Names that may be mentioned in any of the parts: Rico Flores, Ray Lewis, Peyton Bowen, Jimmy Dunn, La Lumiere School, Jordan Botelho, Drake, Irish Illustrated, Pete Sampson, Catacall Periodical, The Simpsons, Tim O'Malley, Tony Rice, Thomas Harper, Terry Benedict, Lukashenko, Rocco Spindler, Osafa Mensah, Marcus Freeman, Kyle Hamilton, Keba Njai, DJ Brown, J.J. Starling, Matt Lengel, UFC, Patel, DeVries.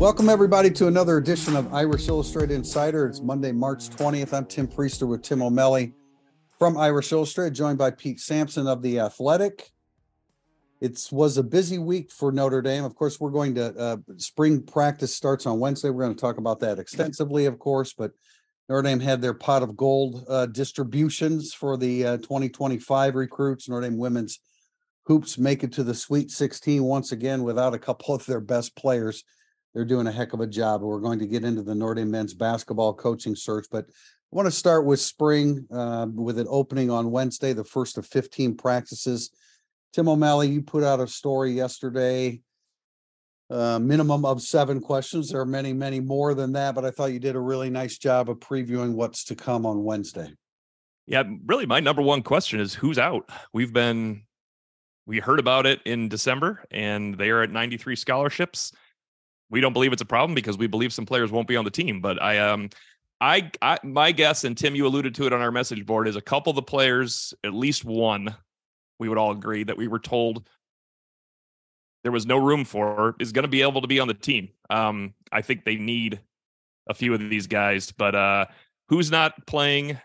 Welcome, everybody, to another edition of Irish Illustrated Insider. It's Monday, March 20th. I'm Tim Priester with Tim O'Malley from Irish Illustrated, joined by Pete Sampson of The Athletic. It was a busy week for Notre Dame. Of course, we're going to spring practice starts on Wednesday. We're going to talk about that extensively, of course, but Notre Dame had their pot of gold distributions for the 2025 recruits. Notre Dame women's hoops make it to the Sweet 16 once again without a couple of their best players. They're doing a heck of a job. We're going to get into the Notre Dame men's basketball coaching search, but I want to start with spring, with an opening on Wednesday, the first of 15 practices. Tim O'Malley, you put out a story yesterday, minimum of 7 questions. There are many, many more than that, but I thought you did a really nice job of previewing what's to come on Wednesday. Yeah, really my number one question is who's out? We heard about it in December, and they are at 93 scholarships. We don't believe it's a problem because we believe some players won't be on the team. But I my guess, and Tim, you alluded to it on our message board, is a couple of the players, at least one, we would all agree that we were told there was no room for, is going to be able to be on the team. I think they need a few of these guys, but who's not playing,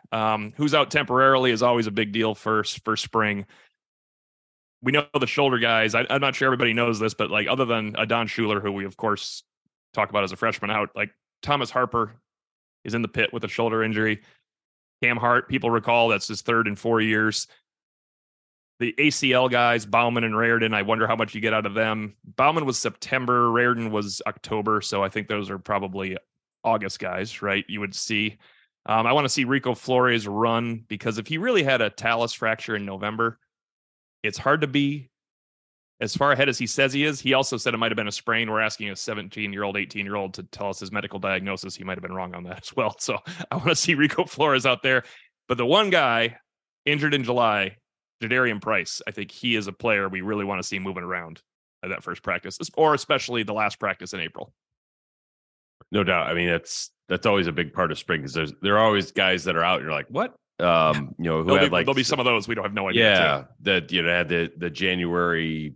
who's out temporarily is always a big deal for spring. We know the shoulder guys. I'm not sure everybody knows this, but like other than Don Schuler, who we of course talk about as a freshman out, like Thomas Harper is in the pit with a shoulder injury. Cam Hart, people recall that's his third in 4 years. The ACL guys, Bauman and Rayardon, I wonder how much you get out of them. Bauman was September, Rayardon was October. So I think those are probably August guys, right? You would see. I want to see Rico Flores run because if he really had a talus fracture in November, it's hard to be as far ahead as he says he is. He also said it might have been a sprain. We're asking a 17-year-old, 18-year-old to tell us his medical diagnosis. He might have been wrong on that as well. So I want to see Rico Flores out there. But the one guy injured in July, Jadarian Price, I think he is a player we really want to see moving around at that first practice, or especially the last practice in April. No doubt. I mean, that's always a big part of spring because there are always guys that are out. And you're like, what? You know, who there'll had be, like there'll be some of those we don't have no idea. Yeah, too. That you know had the January,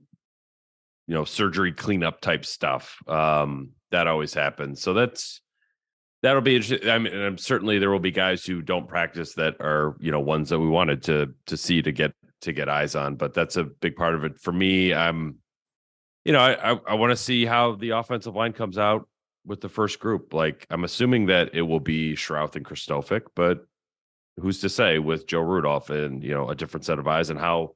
you know, surgery cleanup type stuff. That always happens. So that'll be interesting. I mean, and certainly there will be guys who don't practice that are you know ones that we wanted to see to get eyes on. But that's a big part of it for me. I want to see how the offensive line comes out with the first group. Like I'm assuming that it will be Schrauth and Kristofic, but who's to say with Joe Rudolph and, you know, a different set of eyes and how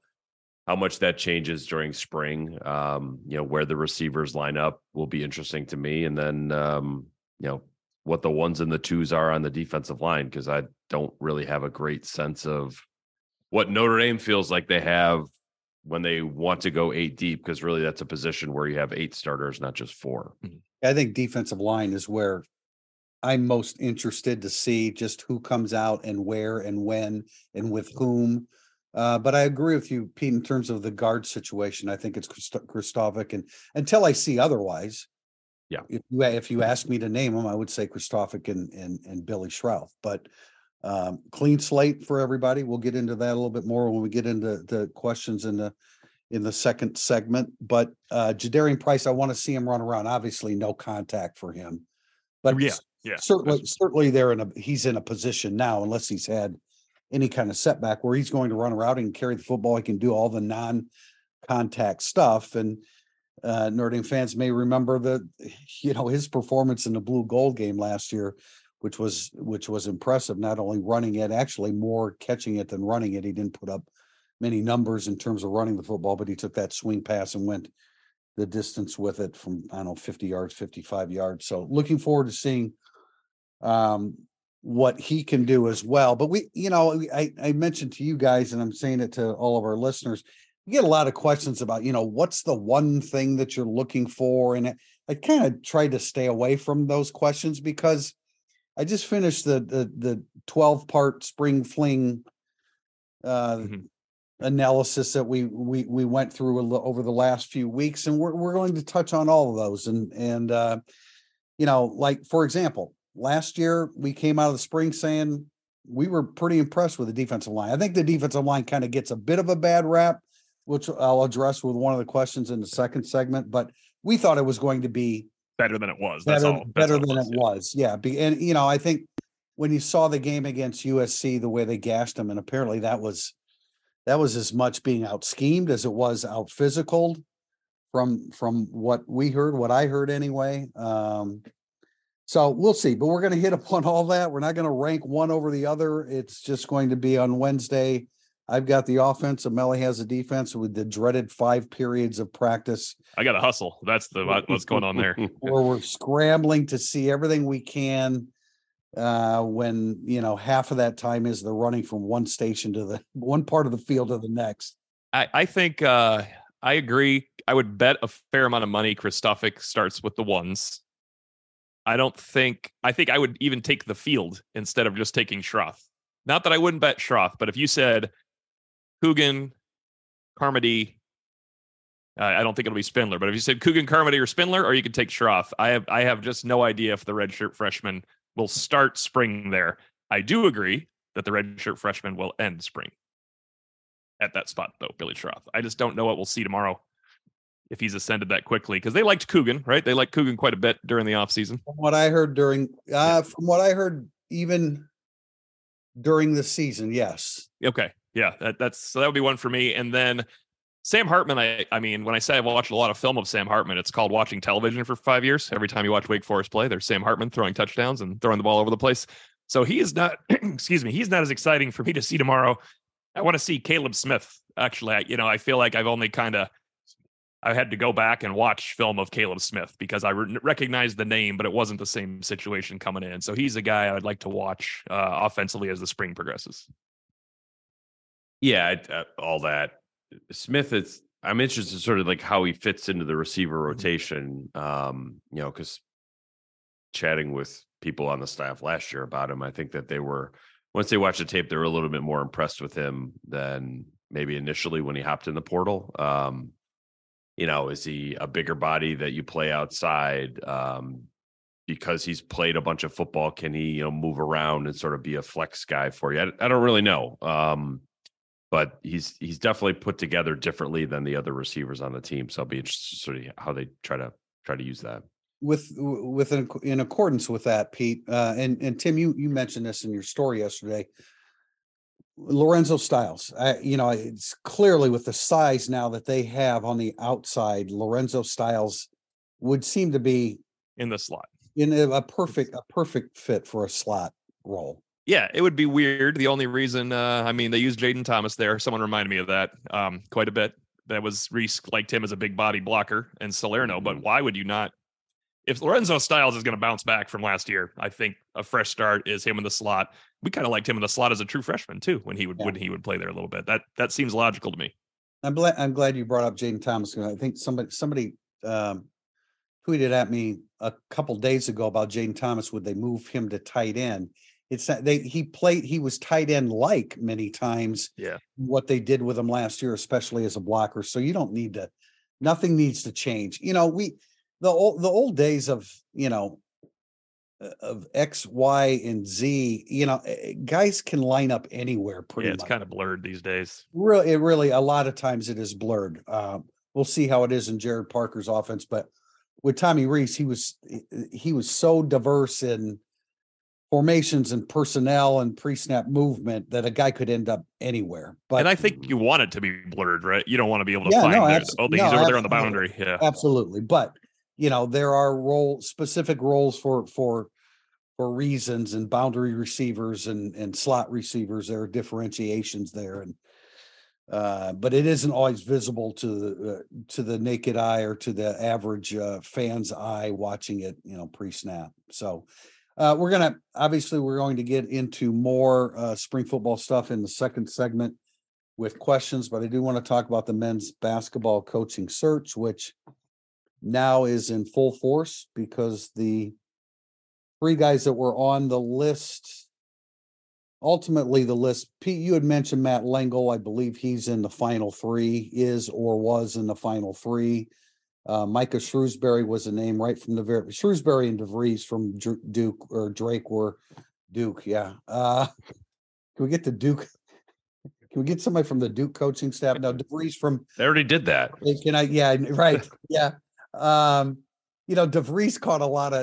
much that changes during spring, you know, where the receivers line up will be interesting to me. And then, you know, what the ones and the twos are on the defensive line, because I don't really have a great sense of what Notre Dame feels like they have when they want to go 8 deep, because really that's a position where you have 8 starters, not just 4. I think defensive line is where I'm most interested to see just who comes out and where and when and with whom. But I agree with you, Pete, in terms of the guard situation. I think it's Kristofic, and until I see otherwise, yeah. If you ask me to name them, I would say Kristofic and Billy Schrauth. But clean slate for everybody. We'll get into that a little bit more when we get into the questions in the second segment. But Ja'Darian Price, I want to see him run around. Obviously, no contact for him. But yeah. Yeah, certainly he's in a position now, unless he's had any kind of setback where he's going to run around and carry the football. He can do all the non-contact stuff. And Notre Dame fans may remember his performance in the blue gold game last year, which was impressive, not only running it, actually more catching it than running it. He didn't put up many numbers in terms of running the football, but he took that swing pass and went the distance with it from, 50 yards, 55 yards. So looking forward to seeing what he can do as well. But I mentioned to you guys, and I'm saying it to all of our listeners, you get a lot of questions about, you know, what's the one thing that you're looking for? And I kind of tried to stay away from those questions because I just finished the 12-part spring fling analysis that we went through over the last few weeks, and we're going to touch on all of those. And you know, like for example, last year we came out of the spring saying we were pretty impressed with the defensive line. I think the defensive line kind of gets a bit of a bad rap, which I'll address with one of the questions in the second segment. But we thought it was going to be better than it was. That's better than it was. Yeah. And you know, I think when you saw the game against USC, the way they gashed them, and apparently that was as much being out schemed as it was out physicaled from what I heard anyway. So we'll see, but we're going to hit upon all that. We're not going to rank one over the other. It's just going to be on Wednesday. I've got the offense. O'Malley has the defense with the dreaded 5 periods of practice. I got to hustle. That's what's going on there. Where we're scrambling to see everything we can. When, you know, half of that time is they're running from one station to the one part of the field to the next. I think I agree. I would bet a fair amount of money Kristofek starts with the ones. I think I would even take the field instead of just taking Schrauth. Not that I wouldn't bet Schrauth, but if you said Coogan, Carmody, I don't think it'll be Spindler, but if you said Coogan, Carmody, or Spindler, or you could take Schrauth, I have just no idea if the redshirt freshman will start spring there. I do agree that the redshirt freshman will end spring at that spot, though, Billy Schrauth. I just don't know what we'll see tomorrow if he's ascended that quickly, because they liked Coogan, right? They liked Coogan quite a bit during the offseason. From what I heard, even during the season, yes. Okay. Yeah, that would be one for me. And then Sam Hartman, I mean, when I say I've watched a lot of film of Sam Hartman, it's called watching television for 5 years. Every time you watch Wake Forest play, there's Sam Hartman throwing touchdowns and throwing the ball over the place. So he is not, excuse me, he's not as exciting for me to see tomorrow. I want to see Caleb Smith. Actually, I feel like I've only I had to go back and watch film of Caleb Smith because I recognized the name, but it wasn't the same situation coming in. So he's a guy I would like to watch offensively as the spring progresses. Yeah, all that. Smith, I'm interested in sort of like how he fits into the receiver rotation, you know, because chatting with people on the staff last year about him, I think that they were, once they watched the tape, they were a little bit more impressed with him than maybe initially when he hopped in the portal. You know, is he a bigger body that you play outside? Because he's played a bunch of football, can he, you know, move around and sort of be a flex guy for you? I don't really know. But he's definitely put together differently than the other receivers on the team. So I'll be interested to see how they try to use that. In accordance with that, Pete, and Tim, you mentioned this in your story yesterday. Lorenzo Styles, it's clearly with the size now that they have on the outside, Lorenzo Styles would seem to be in the slot, in a perfect fit for a slot role. Yeah, it would be weird. The only reason, they used Ja'Den Thomas there. Someone reminded me of that quite a bit. That was Reese liked him as a big body blocker and Salerno. But why would you not? If Lorenzo Styles is going to bounce back from last year, I think a fresh start is him in the slot. We kind of liked him in the slot as a true freshman too, when he would play there a little bit. That seems logical to me. I'm glad you brought up Ja'Den Thomas. I think somebody tweeted at me a couple days ago about Ja'Den Thomas. Would they move him to tight end? It's not, he was tight end like many times. Yeah, what they did with him last year, especially as a blocker. So you don't need to. Nothing needs to change. You know, the old days of, you know, of X, Y, and Z. You know, guys can line up anywhere. Pretty much. It's kind of blurred these days. Really, a lot of times it is blurred. We'll see how it is in Jared Parker's offense, but with Tommy Rees, he was so diverse in formations and personnel and pre-snap movement that a guy could end up anywhere. But and I think you want it to be blurred, right? You don't want to be able to find he's over there on the boundary. Yeah, absolutely. But you know, there are specific roles for reasons, and boundary receivers and slot receivers. There are differentiations there, and but it isn't always visible to the naked eye or to the average fan's eye watching it, you know, pre-snap. So. We're going to get into more spring football stuff in the second segment. with questions, but I do want to talk about the men's basketball coaching search, which now is in full force because the three guys that were on the list, ultimately the list, Pete, you had mentioned Matt Lengel. I believe he's in the final three, is or was in the final three. Micah Shrewsberry was a name right from the very, Shrewsberry and DeVries from Duke, or Drake were Duke. Yeah. Can we get to Duke? Can we get somebody from the Duke coaching staff? No, DeVries from. They already did that. Can I? Yeah. Right. Yeah. You know, DeVries caught a lot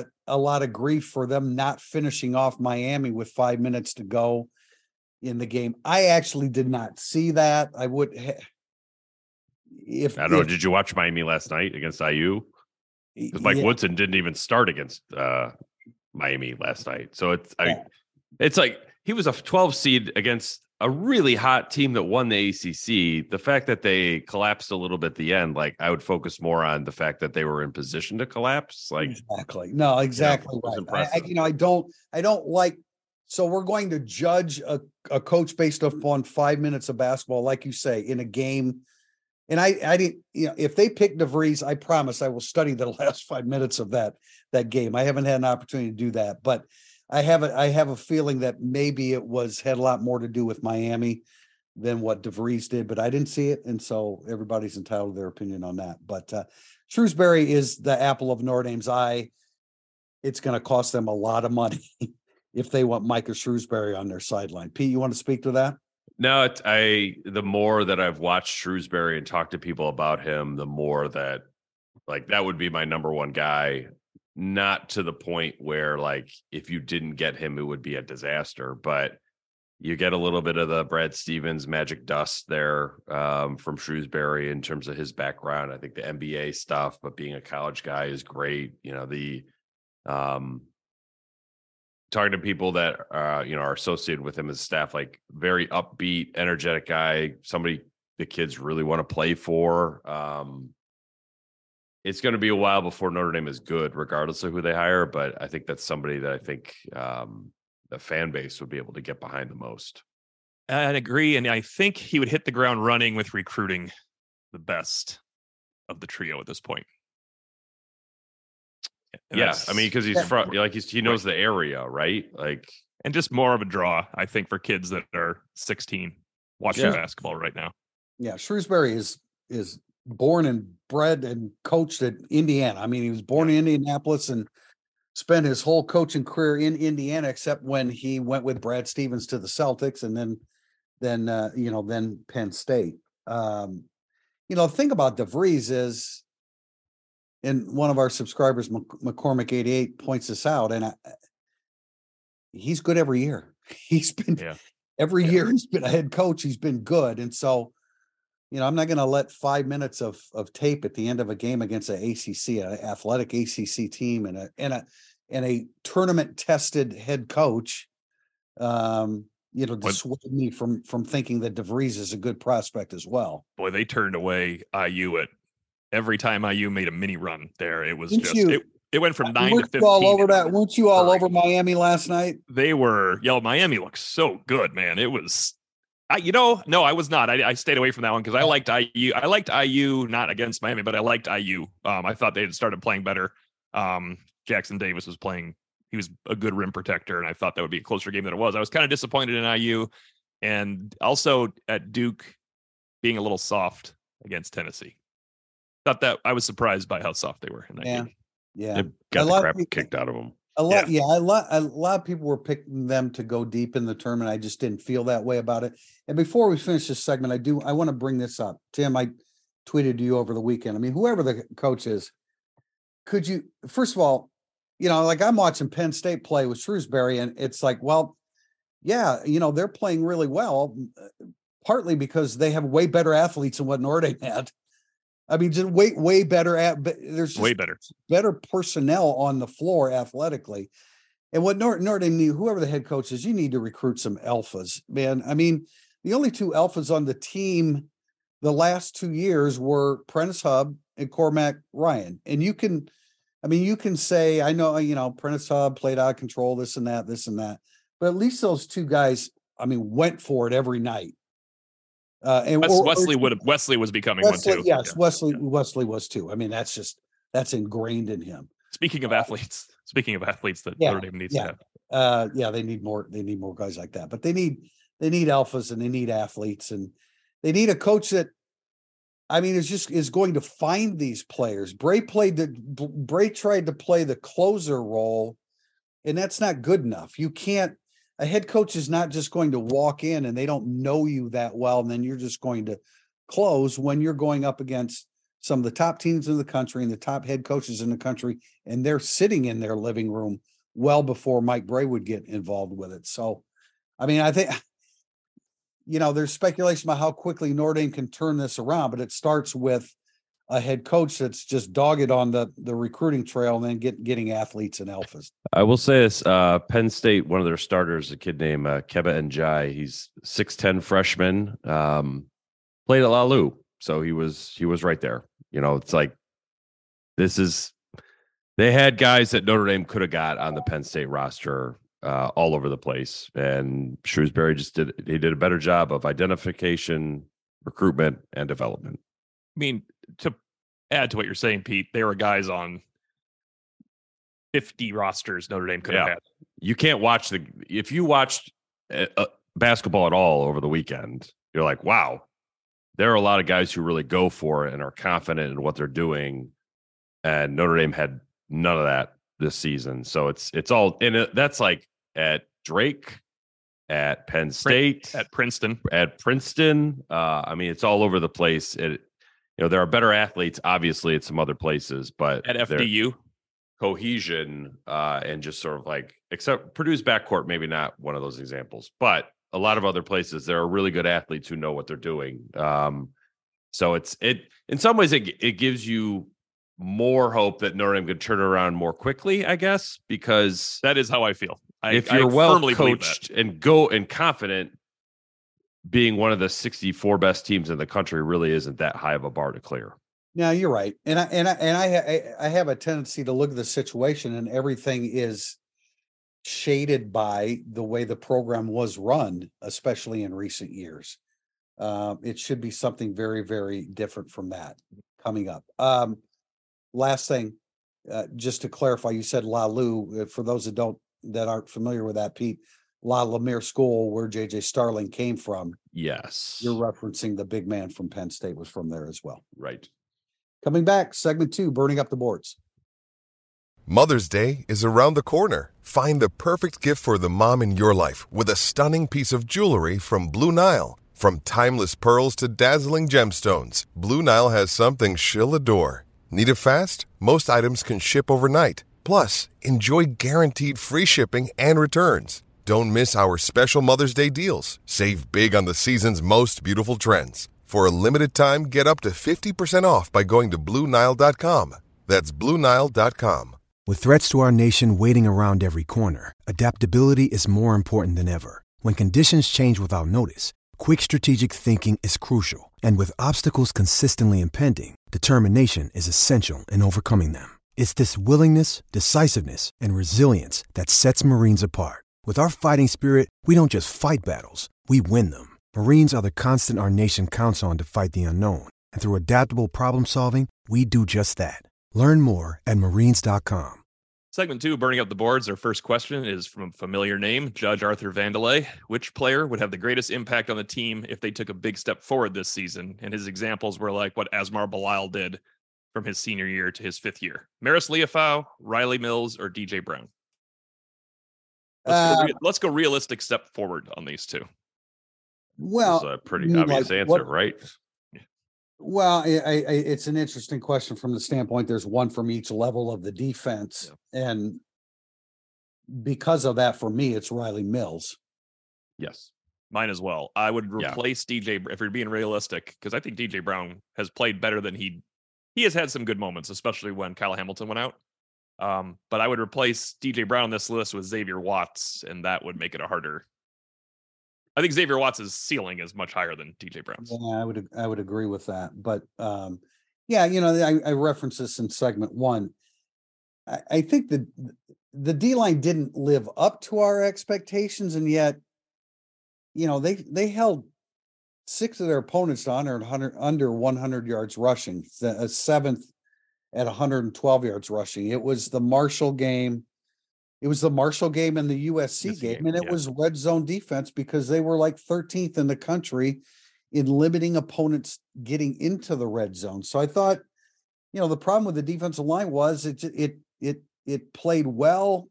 of grief for them not finishing off Miami with 5 minutes to go in the game. I actually did not see that. I would. I don't know. Did you watch Miami last night against IU? Because Mike Woodson didn't even start against Miami last night. So it's like he was a 12 seed against a really hot team that won the ACC. The fact that they collapsed a little bit at the end, like I would focus more on the fact that they were in position to collapse. Like exactly. No, exactly. You know, right. I don't like, so we're going to judge a coach based upon 5 minutes of basketball, like you say, in a game. And I didn't, you know, if they pick DeVries, I promise I will study the last 5 minutes of that game. I haven't had an opportunity to do that, but I have a feeling that maybe it had a lot more to do with Miami than what DeVries did, but I didn't see it. And so everybody's entitled to their opinion on that. But Shrewsberry is the apple of Notre Dame's eye. It's going to cost them a lot of money if they want Micah Shrewsberry on their sideline. Pete, you want to speak to that? No, the more that I've watched Shrewsberry and talked to people about him, the more that like that would be my number one guy. Not to the point where like if you didn't get him, it would be a disaster. But you get a little bit of the Brad Stevens magic dust there from Shrewsberry in terms of his background. I think the MBA stuff, but being a college guy is great. You know, the talking to people that you know, are associated with him as staff, like very upbeat, energetic guy, somebody the kids really want to play for. It's going to be a while before Notre Dame is good, regardless of who they hire. But I think that's somebody that I think the fan base would be able to get behind the most. I'd agree. And I think he would hit the ground running with recruiting the best of the trio at this point. Yes. Yeah, I mean, because he's from, like, he knows the area, right? Like, and just more of a draw, I think, for kids that are 16 watching basketball right now. Yeah. Shrewsberry is born and bred and coached at Indiana. I mean, he was born in Indianapolis and spent his whole coaching career in Indiana, except when he went with Brad Stevens to the Celtics and then Penn State. You know, the thing about DeVries is, and one of our subscribers, McCormick88, points this out, and he's good every year. He's been every year he's been a head coach. He's been good. And so, you know, I'm not going to let 5 minutes of tape at the end of a game against an athletic ACC team, and a tournament tested head coach, you know, dissuade me from thinking that DeVries is a good prospect as well. Boy, they turned away IU at every time IU made a mini run there. It was it went from 9 to 15. All over that. Weren't you all over Miami last night? They were. Yo, Miami looks so good, man. It was. I was not. I stayed away from that one because I liked IU. I liked IU, not against Miami, but I liked IU. I thought they had started playing better. Jackson Davis was playing. He was a good rim protector, and I thought that would be a closer game than it was. I was kind of disappointed in IU, and also at Duke being a little soft against Tennessee. Thought that I was surprised by how soft they were. In that game. Yeah. They got the crap kicked out of them. A lot of people were picking them to go deep in the tournament. I just didn't feel that way about it. And before we finish this segment, I want to bring this up. Tim, I tweeted to you over the weekend. I mean, whoever the coach is, could you, first of all, you know, like I'm watching Penn State play with Shrewsberry, and it's like, well, yeah, you know, they're playing really well, partly because they have way better athletes than what Notre Dame had. I mean, just way better at, but there's just way better personnel on the floor athletically. And what Notre Dame need, whoever the head coach is, you need to recruit some alphas, man. I mean, the only two alphas on the team the last 2 years were Prentice Hubb and Cormac Ryan. And you can say, I know, you know, Prentice Hubb played out of control, this and that, but at least those two guys, I mean, went for it every night. And Wesley was becoming one too. Yes, yeah. Wesley was too. I mean, that's ingrained in him. Speaking of athletes that Notre Dame needs to have. They need more guys like that. But they need alphas and they need athletes, and they need a coach that, I mean, is going to find these players. Bray tried to play the closer role, and that's not good enough. A head coach is not just going to walk in and they don't know you that well, and then you're just going to close when you're going up against some of the top teams in the country and the top head coaches in the country, and they're sitting in their living room well before Mike Bray would get involved with it. So, I mean, I think, you know, there's speculation about how quickly Notre Dame can turn this around, but it starts with a head coach that's just dogged on the recruiting trail and then getting athletes and alphas. I will say this, Penn State, one of their starters, a kid named Keba Njai, he's 6'10 freshman, played at La Lu. So he was right there. You know, it's like, they had guys that Notre Dame could have got on the Penn State roster all over the place. And Shrewsberry did a better job of identification, recruitment, and development. I mean, to add to what you're saying, Pete, there were guys on 50 rosters Notre Dame could have had. You can't watch if you watched basketball at all over the weekend, you're like, wow, there are a lot of guys who really go for it and are confident in what they're doing. And Notre Dame had none of that this season. So it's all, and that's like at Drake, at Penn State, at Princeton. I mean, it's all over the place. You know, there are better athletes, obviously, at some other places, but at FDU, cohesion and just sort of like, except Purdue's backcourt, maybe not one of those examples, but a lot of other places, there are really good athletes who know what they're doing. So it in some ways it gives you more hope that Notre Dame could turn around more quickly, I guess, because that is how I feel. If you're well coached and go and confident, being one of the 64 best teams in the country really isn't that high of a bar to clear. No, you're right. And I have a tendency to look at the situation, and everything is shaded by the way the program was run, especially in recent years. It should be something very, very different from that coming up. Last thing, just to clarify, you said La Lu. For those that aren't familiar with that, Pete, La Lumiere School, where J.J. Starling came from. Yes. You're referencing the big man from Penn State was from there as well. Right. Coming back, segment 2, Burning Up the Boards. Mother's Day is around the corner. Find the perfect gift for the mom in your life with a stunning piece of jewelry from Blue Nile. From timeless pearls to dazzling gemstones, Blue Nile has something she'll adore. Need it fast? Most items can ship overnight. Plus, enjoy guaranteed free shipping and returns. Don't miss our special Mother's Day deals. Save big on the season's most beautiful trends. For a limited time, get up to 50% off by going to BlueNile.com. That's BlueNile.com. With threats to our nation waiting around every corner, adaptability is more important than ever. When conditions change without notice, quick strategic thinking is crucial. And with obstacles consistently impending, determination is essential in overcoming them. It's this willingness, decisiveness, and resilience that sets Marines apart. With our fighting spirit, we don't just fight battles, we win them. Marines are the constant our nation counts on to fight the unknown. And through adaptable problem solving, we do just that. Learn more at marines.com. Segment 2, Burning Up the Boards. Our first question is from a familiar name, Judge Arthur Vandalay. Which player would have the greatest impact on the team if they took a big step forward this season? And his examples were like what Asmar Belial did from his senior year to his fifth year. Maris Leafau, Rylie Mills, or DJ Brown? Let's go realistic step forward on these two. Well, that's a pretty obvious answer, right? Well, it's an interesting question from the standpoint there's one from each level of the defense, and because of that, for me, it's Rylie Mills. Yes, mine as well. I would replace DJ if you're being realistic, because I think DJ Brown has played better than he has had some good moments, especially when Kyle Hamilton went out. But I would replace DJ Brown on this list with Xavier Watts, and that would make it harder. I think Xavier Watts' ceiling is much higher than DJ Brown's. Yeah, I would agree with that. But I referenced this in segment 1. I think the D-line didn't live up to our expectations, and yet, you know, they held six of their opponents to under 100 yards rushing, the seventh at 112 yards rushing. It was the Marshall game. It was the Marshall game and the USC game, and it was red zone defense because they were like 13th in the country in limiting opponents getting into the red zone. So I thought, you know, the problem with the defensive line was it played well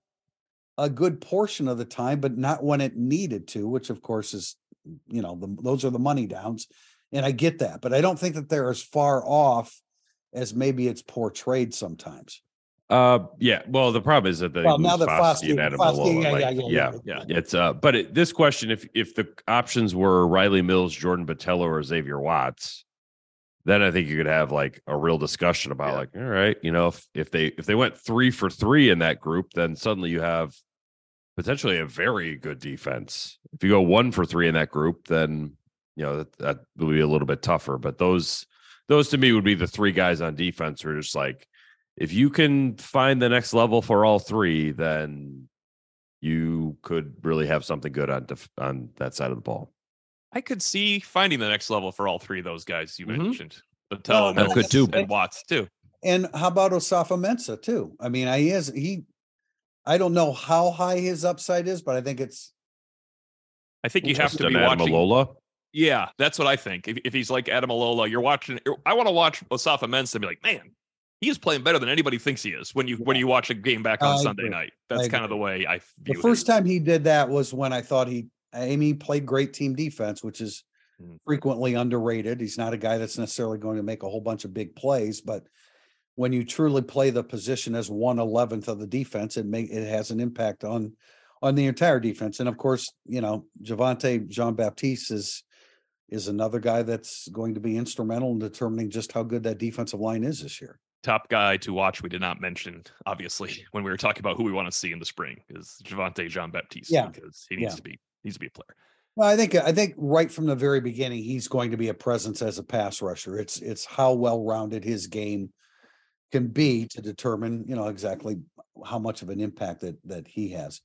a good portion of the time, but not when it needed to, which of course is, you know, those are the money downs. And I get that, but I don't think that they're as far off as maybe it's portrayed sometimes. Well, the problem is that they lose Foskey and Adam Alola. It's but this question, if the options were Rylie Mills, Jordan Botelho, or Xavier Watts, then I think you could have like a real discussion about like, all right, you know, if they went 3 for 3 in that group, then suddenly you have potentially a very good defense. If you go 1 for 3 in that group, then you know that will be a little bit tougher. But those to me would be the three guys on defense who are just like, if you can find the next level for all three, then you could really have something good on that side of the ball. I could see finding the next level for all three of those guys you mentioned. Patel, good too, and Watts too. And how about Osafa Mensah too? I mean, I don't know how high his upside is, but I think I think you have to be watching. Adam Alola. Yeah, that's what I think. If he's like Adam Alola, you're watching. I want to watch Osafa Mensah and be like, man, he's playing better than anybody thinks he is when you watch a game back on Sunday night. That's kind of the way I view it. The first time he did that was when I thought he played great team defense, which is frequently underrated. He's not a guy that's necessarily going to make a whole bunch of big plays, but when you truly play the position as 1/11th of the defense, it has an impact on the entire defense. And of course, you know, Javontae Jean-Baptiste is another guy that's going to be instrumental in determining just how good that defensive line is this year. Top guy to watch, we did not mention, obviously, when we were talking about who we want to see in the spring, is Javontae Jean-Baptiste, because he needs to be. He's to be a player. Well, I think right from the very beginning, he's going to be a presence as a pass rusher. It's how well-rounded his game can be to determine, you know, exactly how much of an impact that he has.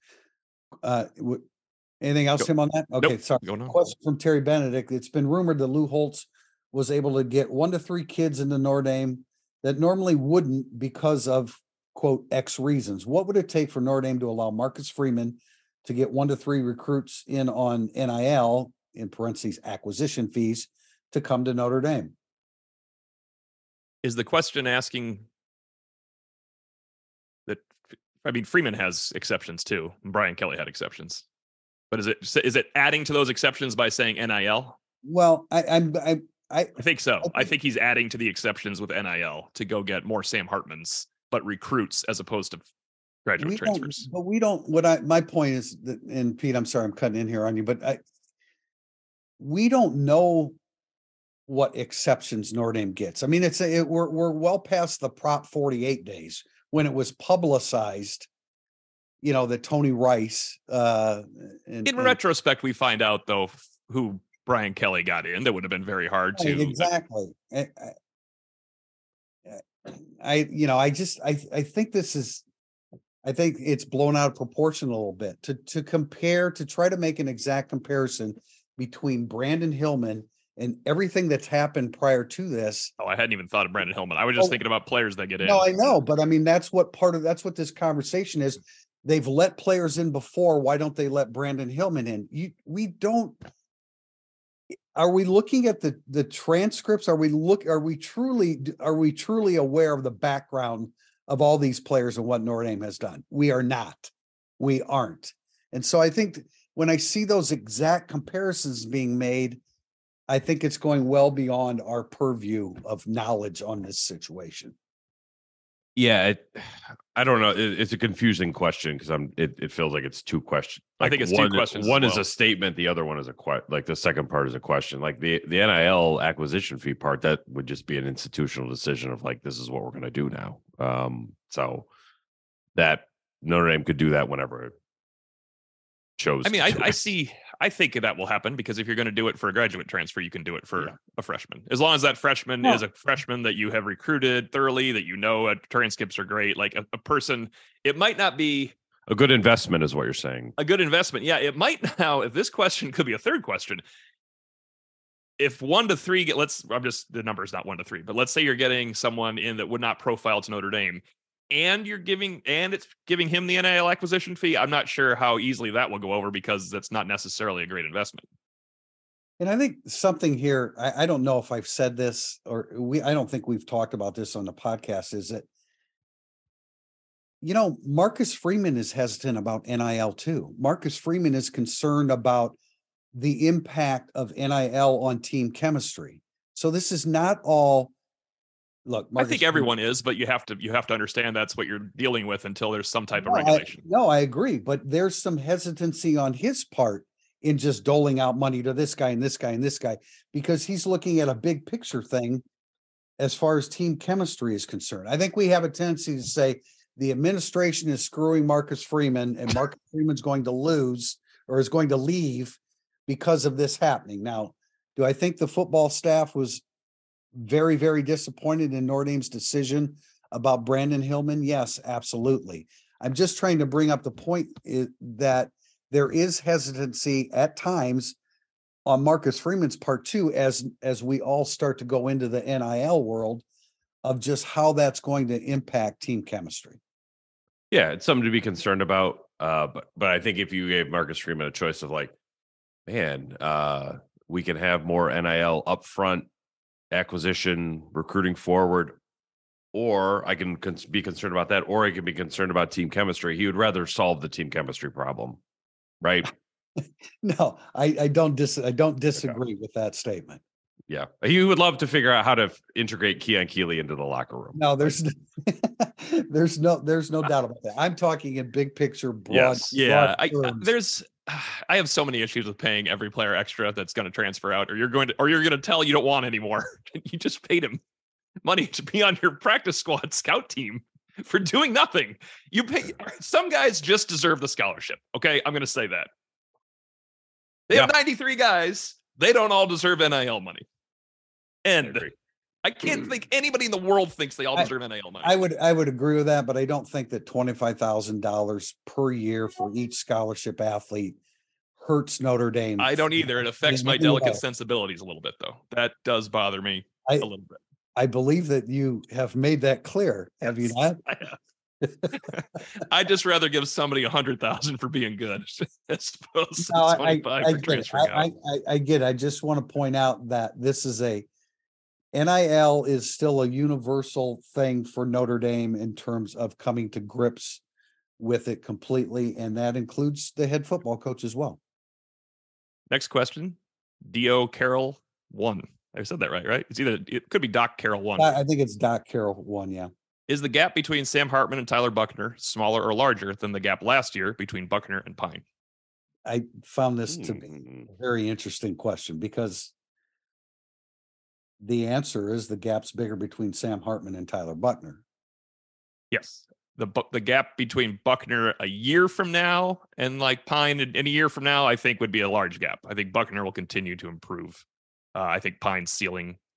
Anything else, Tim, on that? Okay, sorry. Question from Terry Benedict. It's been rumored that Lou Holtz was able to get 1 to 3 kids into Notre Dame that normally wouldn't because of, quote, X reasons. What would it take for Notre Dame to allow Marcus Freeman to get 1 to 3 recruits in on NIL, in parentheses, acquisition fees, to come to Notre Dame? Is the question asking that? I mean, Freeman has exceptions too, and Brian Kelly had exceptions, but is it adding to those exceptions by saying NIL? Well, I think so. I think he's adding to the exceptions with NIL to go get more Sam Hartmans, but recruits as opposed to graduate transfers. But we don't. My point is that, and Pete, I'm sorry, I'm cutting in here on you, but we don't know what exceptions Notre Dame gets. I mean, we're well past the Prop 48 days when it was publicized, you know, that Tony Rice. In retrospect, we find out though who Brian Kelly got in. That would have been very hard to exactly. I think this is. I think it's blown out of proportion a little bit to try to make an exact comparison between Brandon Hillman and everything that's happened prior to this. Oh, I hadn't even thought of Brandon Hillman. I was just thinking about players that get in. No, I know. But I mean, that's what this conversation is. They've let players in before. Why don't they let Brandon Hillman in? We don't. Are we looking at the transcripts? Are we truly aware of the background of all these players and what Notre Dame has done? We are not. We aren't. And so I think when I see those exact comparisons being made, I think it's going well beyond our purview of knowledge on this situation. Yeah, I don't know. It's a confusing question because it feels like it's two questions. Like I think it's two questions. One is a statement. The other one is the second part is a question. Like the NIL acquisition fee part, that would just be an institutional decision of like, this is what we're going to do now. So that Notre Dame could do that whenever it chose. I mean, I think that will happen because if you're going to do it for a graduate transfer, you can do it for a freshman. As long as that freshman is a freshman that you have recruited thoroughly, that you know transcripts are great, like a person, it might not be a good investment is what you're saying. A good investment. Yeah, it might now, if this question could be a third question, if 1 to 3 get, the number's not 1 to 3, but let's say you're getting someone in that would not profile to Notre Dame, and it's giving him the NIL acquisition fee, I'm not sure how easily that will go over, because that's not necessarily a great investment. And I think something here, I don't know if I've said this, or I don't think we've talked about this on the podcast, is that, you know, Marcus Freeman is hesitant about NIL too. Marcus Freeman is concerned about the impact of NIL on team chemistry. So this is not all, look, Marcus, I think everyone is, but you have to understand that's what you're dealing with until there's some type of regulation. I agree, but there's some hesitancy on his part in just doling out money to this guy and this guy and this guy, because he's looking at a big picture thing as far as team chemistry is concerned. I think we have a tendency to say the administration is screwing Marcus Freeman and Marcus Freeman's going to lose or is going to leave because of this happening. Now, do I think the football staff was very, very disappointed in Notre Dame's decision about Brandon Hillman? Yes, absolutely. I'm just trying to bring up the point that there is hesitancy at times on Marcus Freeman's part too, as we all start to go into the NIL world of just how that's going to impact team chemistry. Yeah, it's something to be concerned about. But I think if you gave Marcus Freeman a choice of like, man, we can have more NIL upfront, acquisition, recruiting forward, or I can be concerned about that, or I can be concerned about team chemistry. He would rather solve the team chemistry problem, right? No, I don't disagree with that statement. Yeah, he would love to figure out how to integrate Keon Keely into the locker room. No, there's no doubt about that. I'm talking in big picture, broad. Yes. Yeah, broad I have so many issues with paying every player extra that's going to transfer out, or you're going to tell you don't want anymore. You just paid him money to be on your practice squad scout team for doing nothing. You pay some guys just deserve the scholarship. Okay, I'm going to say that. They have 93 guys. They don't all deserve NIL money. And I can't think anybody in the world thinks they all deserve NIL money. I would agree with that, but I don't think that $25,000 per year for each scholarship athlete hurts Notre Dame. I don't either. It affects my delicate sensibilities a little bit, though. That does bother me a little bit. I believe that you have made that clear. Have you not? I have. I'd just rather give somebody $100,000 for being good as opposed to $25,000 for transferring out. I get it. I just want to point out that this is NIL is still a universal thing for Notre Dame in terms of coming to grips with it completely, and that includes the head football coach as well. Next question, D.O. Carroll 1. I said that right, right? It could be Doc Carroll 1. I think it's Doc Carroll 1, yeah. Is the gap between Sam Hartman and Tyler Buckner smaller or larger than the gap last year between Buckner and Pine? I found this to be a very interesting question, because the answer is the gap's bigger between Sam Hartman and Tyler Buckner. Yes. The gap between Buckner a year from now and like Pine in a year from now, I think would be a large gap. I think Buckner will continue to improve. I think Pine's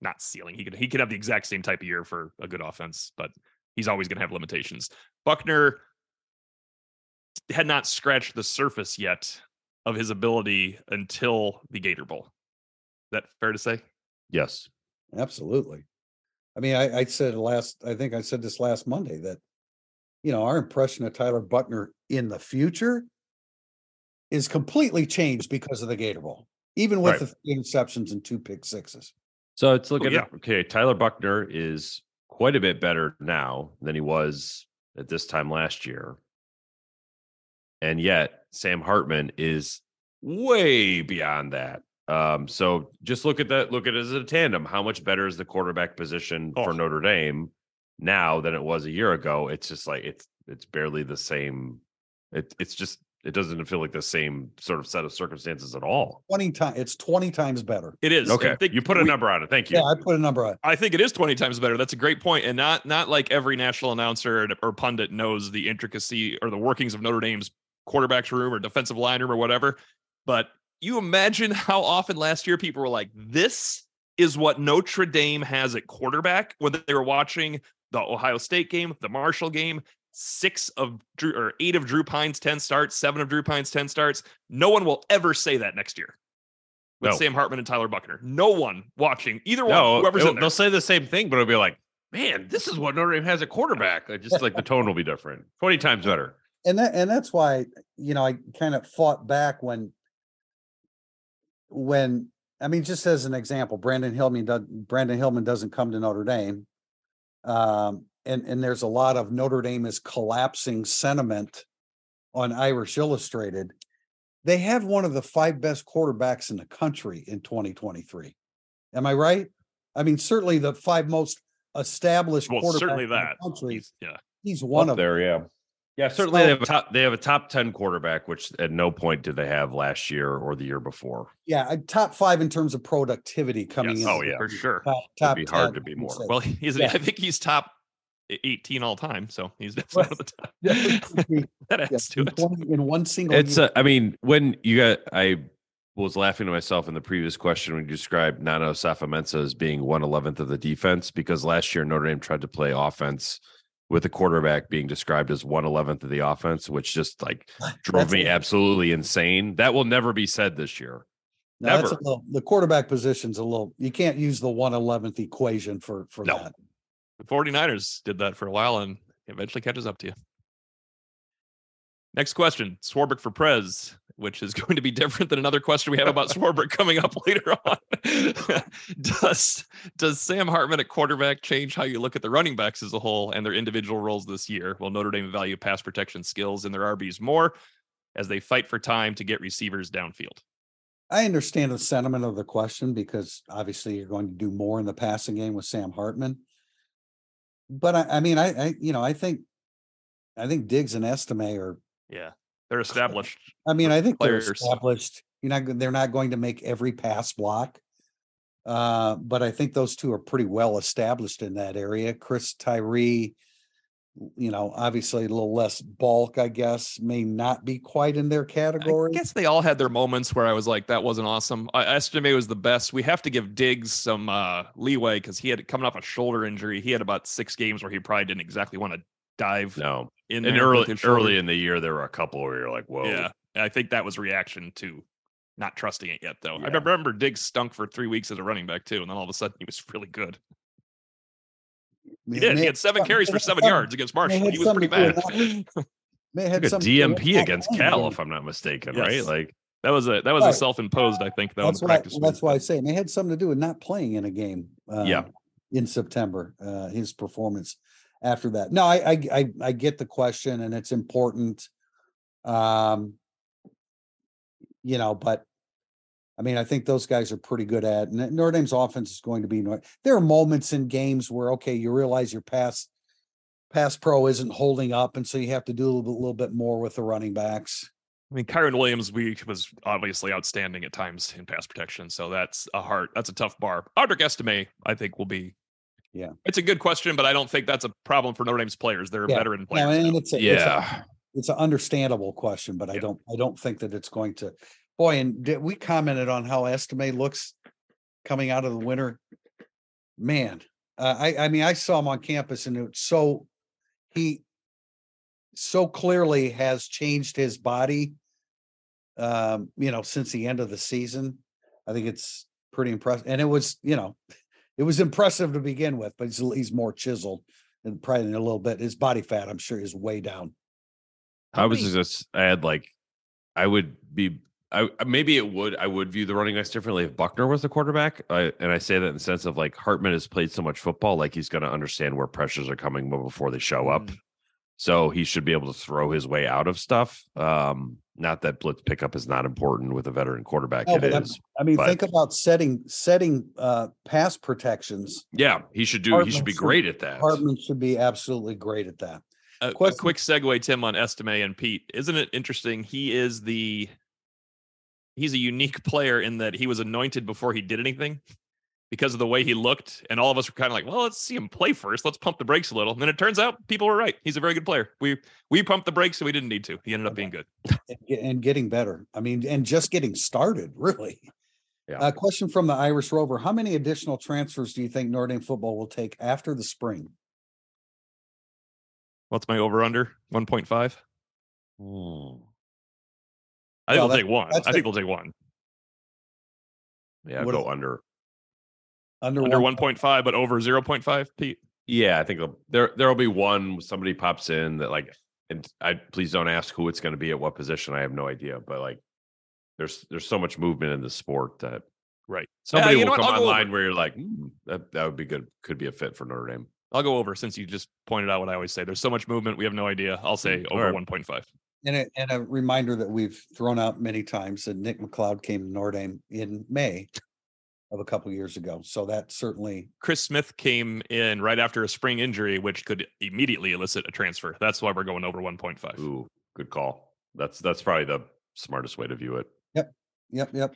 not ceiling. He could have the exact same type of year for a good offense, but he's always going to have limitations. Buckner had not scratched the surface yet of his ability until the Gator Bowl. Is that fair to say? Yes. Absolutely. I mean, I think I said this last Monday that, you know, our impression of Tyler Buckner in the future is completely changed because of the Gator Bowl, even with the 3 interceptions and 2 pick sixes. So it's looking at, okay, Tyler Buckner is quite a bit better now than he was at this time last year. And yet Sam Hartman is way beyond that. So just look at that. Look at it as a tandem. How much better is the quarterback position for Notre Dame now than it was a year ago? It's just like it's barely the same. It doesn't feel like the same sort of set of circumstances at all. 20 times better. It is. Okay. You put a number on it. Thank you. Yeah, I put a number on it. I think it is 20 times better. That's a great point. And not like every national announcer or pundit knows the intricacy or the workings of Notre Dame's quarterback's room or defensive line room or whatever. But you imagine how often last year people were like, this is what Notre Dame has at quarterback, when they were watching the Ohio State game, the Marshall game, 8 of Drew Pine's 10 starts, 7 of Drew Pine's 10 starts. No one will ever say that next year. with Sam Hartman and Tyler Buckner. No one watching either one. They'll say the same thing, but it'll be like, man, this is what Notre Dame has a quarterback. Just like the tone will be different, 20 times better. And that's why, you know, I kind of fought back when I mean, just as an example, Brandon Hillman doesn't come to Notre Dame. And there's a lot of Notre Dame is collapsing sentiment on Irish Illustrated. They have one of the 5 best quarterbacks in the country in 2023. Am I right? I mean, certainly the 5 most established quarterbacks in the country. He's one of them. Yeah, certainly they have a top 10 quarterback, which at no point did they have last year or the year before. Yeah, a top 5 in terms of productivity coming in. Oh, yeah, for sure. It'd be hard to be more. Well, I think he's top 18 all time, so he's definitely one of the top. That adds to it. In one single year. I was laughing to myself in the previous question when you described Nano Safamensa as being 1/11th of the defense, because last year Notre Dame tried to play offense with a quarterback being described as 1/11th of the offense, which just like drove me absolutely insane. That will never be said this year. No, never. The quarterback position's a little, you can't use the 1/11th equation for that. The 49ers did that for a while and eventually catches up to you. Next question, Swarbrick for Prez, which is going to be different than another question we have about Swarbrick coming up later on. Does Sam Hartman at quarterback change how you look at the running backs as a whole and their individual roles this year? Will Notre Dame value pass protection skills in their RBs more as they fight for time to get receivers downfield? I understand the sentiment of the question because obviously you're going to do more in the passing game with Sam Hartman. But I think Diggs and Estime are they're established. I mean, I think players. They're established. They're not going to make every pass block. But I think those two are pretty well established in that area. Chris Tyree, obviously a little less bulk, I guess, may not be quite in their category. I guess they all had their moments where I was like, that wasn't awesome. Estimate was the best. We have to give Diggs some leeway because he had coming off a shoulder injury. He had about 6 games where he probably didn't exactly want to dive. No. Early in the year, there were a couple where you're like, whoa. Yeah, I think that was reaction to not trusting it yet, though. Yeah. I remember Diggs stunk for 3 weeks as a running back, too, and then all of a sudden he was really good. He had 7 carries for 7 yards against Marshall. He was pretty bad. They had some DMP against Cal, if I'm not mistaken, right? Like that was a self-imposed, I think, though. That's why I say they had something to do with not playing in a game in September, his performance. After that, no, I get the question and it's important, but I mean, I think those guys are pretty good at, and Notre Dame's offense is going to be, there are moments in games where, okay, you realize your pass pro isn't holding up. And so you have to do a little bit more with the running backs. I mean, Kyron Williams' week was obviously outstanding at times in pass protection. So that's a tough bar. Audric Estime, I think, will be. Yeah, it's a good question, but I don't think that's a problem for Notre Dame's players. They're veteran players. No, it's an understandable question, but I don't think that it's going to. Boy, and we commented on how Estime looks coming out of the winter. Man, I saw him on campus, and he so clearly has changed his body. Since the end of the season, I think it's pretty impressive, and it was impressive to begin with, but he's more chiseled and probably a little bit. His body fat, I'm sure, is way down. I would view the running backs differently if Buckner was the quarterback. And I say that in the sense of like Hartman has played so much football, like he's going to understand where pressures are coming before they show up. So he should be able to throw his way out of stuff. Not that blitz pickup is not important with a veteran quarterback. No, it is. Think about setting pass protections. Yeah, he should be great at that. Hartman should be absolutely great at that. A quick segue, Tim, on Estime and Pete. Isn't it interesting? He's a unique player in that he was anointed before he did anything because of the way he looked. And all of us were kind of like, well, let's see him play first. Let's pump the brakes a little. And then it turns out people were right. He's a very good player. We pumped the brakes and we didn't need to. He ended up being good. And getting better. I mean, and just getting started, really. Yeah. Question from the Irish Rover. How many additional transfers do you think Notre Dame football will take after the spring? What's my over-under? 1.5? I think we'll take one. Yeah, I'll go under. Under 1.5, but over 0.5, Pete. Yeah, I think there'll be one. Somebody pops in that, like, and I please don't ask who it's going to be at what position. I have no idea, but like, there's so much movement in the sport that right somebody will come online where you're like, that would be good. Could be a fit for Notre Dame. I'll go over since you just pointed out what I always say. There's so much movement. We have no idea. I'll say over 1.5. And a reminder that we've thrown out many times that Nick McLeod came to Notre Dame in May of a couple of years ago. So that certainly... Chris Smith came in right after a spring injury, which could immediately elicit a transfer. That's why we're going over 1.5. Ooh, good call. That's probably the smartest way to view it. Yep.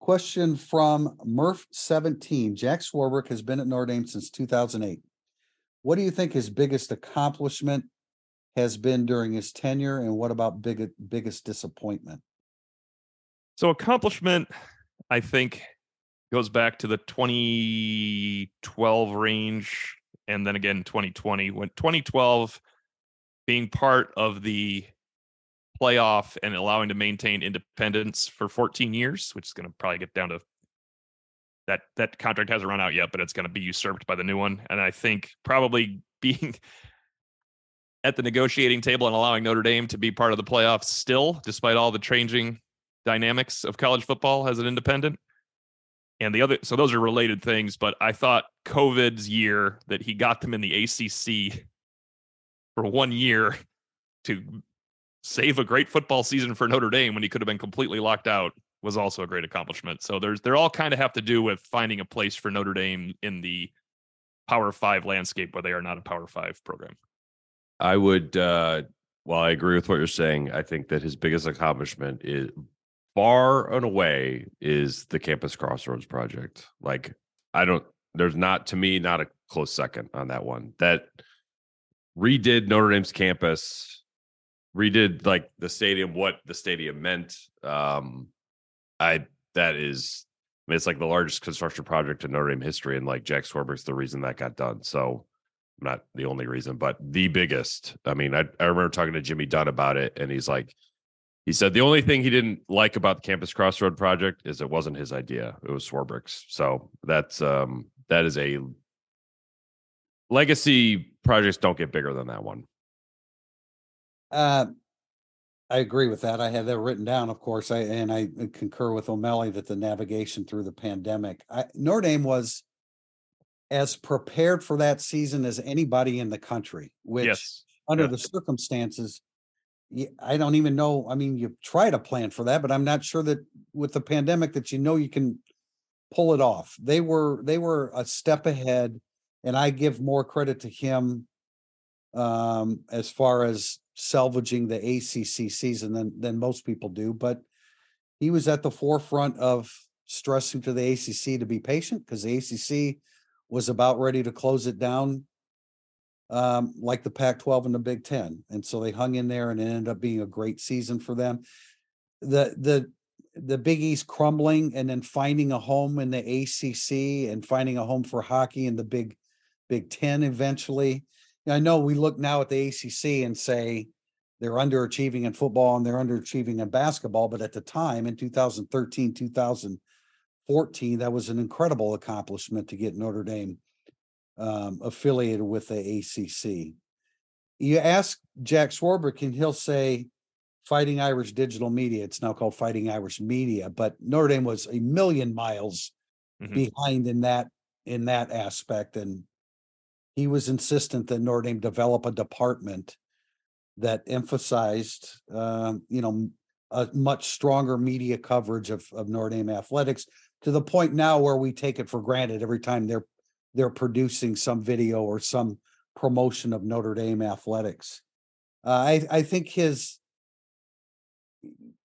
Question from Murph17. Jack Swarbrick has been at Notre Dame since 2008. What do you think his biggest accomplishment has been during his tenure, and what about biggest disappointment? So accomplishment, I think, goes back to the 2012 range, and then again 2020. When 2012, being part of the playoff and allowing to maintain independence for 14 years, which is going to probably get down to that contract hasn't run out yet, but it's going to be usurped by the new one. And I think probably being at the negotiating table and allowing Notre Dame to be part of the playoffs still, despite all the changing dynamics of college football as an independent. And the other, so those are related things, but I thought COVID's year that he got them in the ACC for 1 year to save a great football season for Notre Dame when he could have been completely locked out was also a great accomplishment. So they're all kind of have to do with finding a place for Notre Dame in the Power Five landscape where they are not a Power Five program. I would, while I agree with what you're saying, I think that his biggest accomplishment is far and away is the Campus Crossroads project. Like, there's not, to me, a close second on that one. That redid Notre Dame's campus, redid like the stadium, what the stadium meant. It's like the largest construction project in Notre Dame history, and like Jack Swarbrick's the reason that got done. So, not the only reason, but the biggest. I mean, I remember talking to Jimmy Dunn about it, and he said the only thing he didn't like about the Campus Crossroad project is it wasn't his idea. It was Swarbrick's. So that's that is a legacy. Projects don't get bigger than that one. I agree with that. I had that written down, of course. I concur with O'Malley that the navigation through the pandemic, Notre Dame was as prepared for that season as anybody in the country, which under the circumstances, I don't even know. I mean, you try to plan for that, but I'm not sure that with the pandemic that, you can pull it off. They were a step ahead, and I give more credit to him as far as salvaging the ACC season than most people do. But he was at the forefront of stressing to the ACC to be patient, because the ACC was about ready to close it down, like the Pac-12 and the Big Ten. And so they hung in there, and it ended up being a great season for them. The Big East crumbling, and then finding a home in the ACC, and finding a home for hockey in the Big Ten eventually. I know we look now at the ACC and say they're underachieving in football and they're underachieving in basketball, but at the time in 2013, 2014, that was an incredible accomplishment to get Notre Dame affiliated with the ACC. You ask Jack Swarbrick and he'll say Fighting Irish Digital Media. It's now called Fighting Irish Media, but Notre Dame was a million miles behind in that aspect. And he was insistent that Notre Dame develop a department that emphasized, a much stronger media coverage of Notre Dame athletics, to the point now where we take it for granted every time they're producing some video or some promotion of Notre Dame athletics. I think his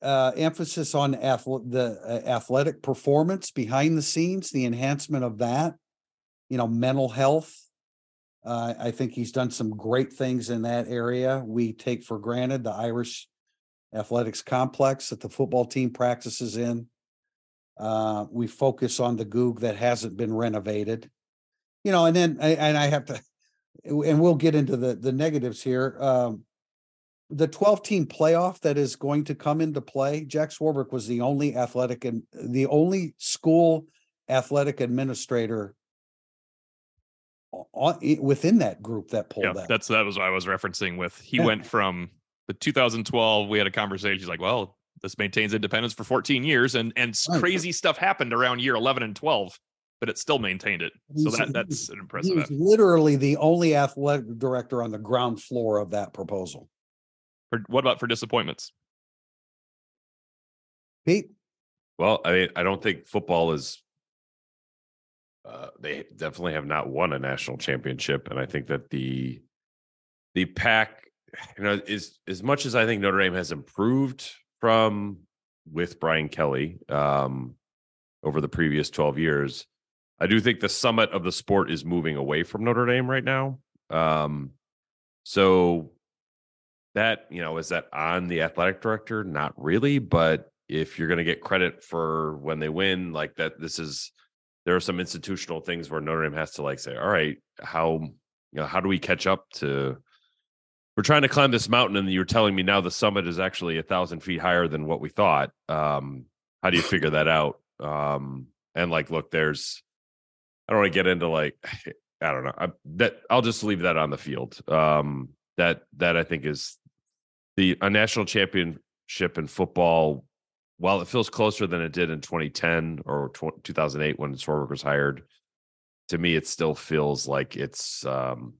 emphasis on the athletic performance behind the scenes, the enhancement of that, mental health. I think he's done some great things in that area. We take for granted the Irish athletics complex that the football team practices in. We focus on the Goog that hasn't been renovated, and then I have to, and we'll get into the negatives here. the 12-team playoff that is going to come into play, Jack Swarbrick was the only athletic and the only school athletic administrator within that group that pulled that. That was what I was referencing with. He went from the 2012, we had a conversation. He's like, well, this maintains independence for 14 years and crazy stuff happened around year 11 and 12, but it still maintained it. So that's an impressive effort. Literally the only athletic director on the ground floor of that proposal. What about for disappointments? Pete? Well, I mean, I don't think football is they definitely have not won a national championship. And I think that the Pac, you know, is as much as I think Notre Dame has improved from with Brian Kelly over the previous 12 years, I do think the summit of the sport is moving away from Notre Dame right now. So that, you know, is that on the athletic director? Not really, but if you're going to get credit for when they win, like that, this is, there are some institutional things where Notre Dame has to like say, all right, how do we catch up to, we're trying to climb this mountain and you're telling me now the summit is actually 1,000 feet higher than what we thought. How do you figure that out? And like, look, I don't want to get into like, I don't know. I'll just leave that on the field. That I think is a national championship in football. While it feels closer than it did in 2010 or 2008 when Swarbrick was hired, to me, it still feels like it's kind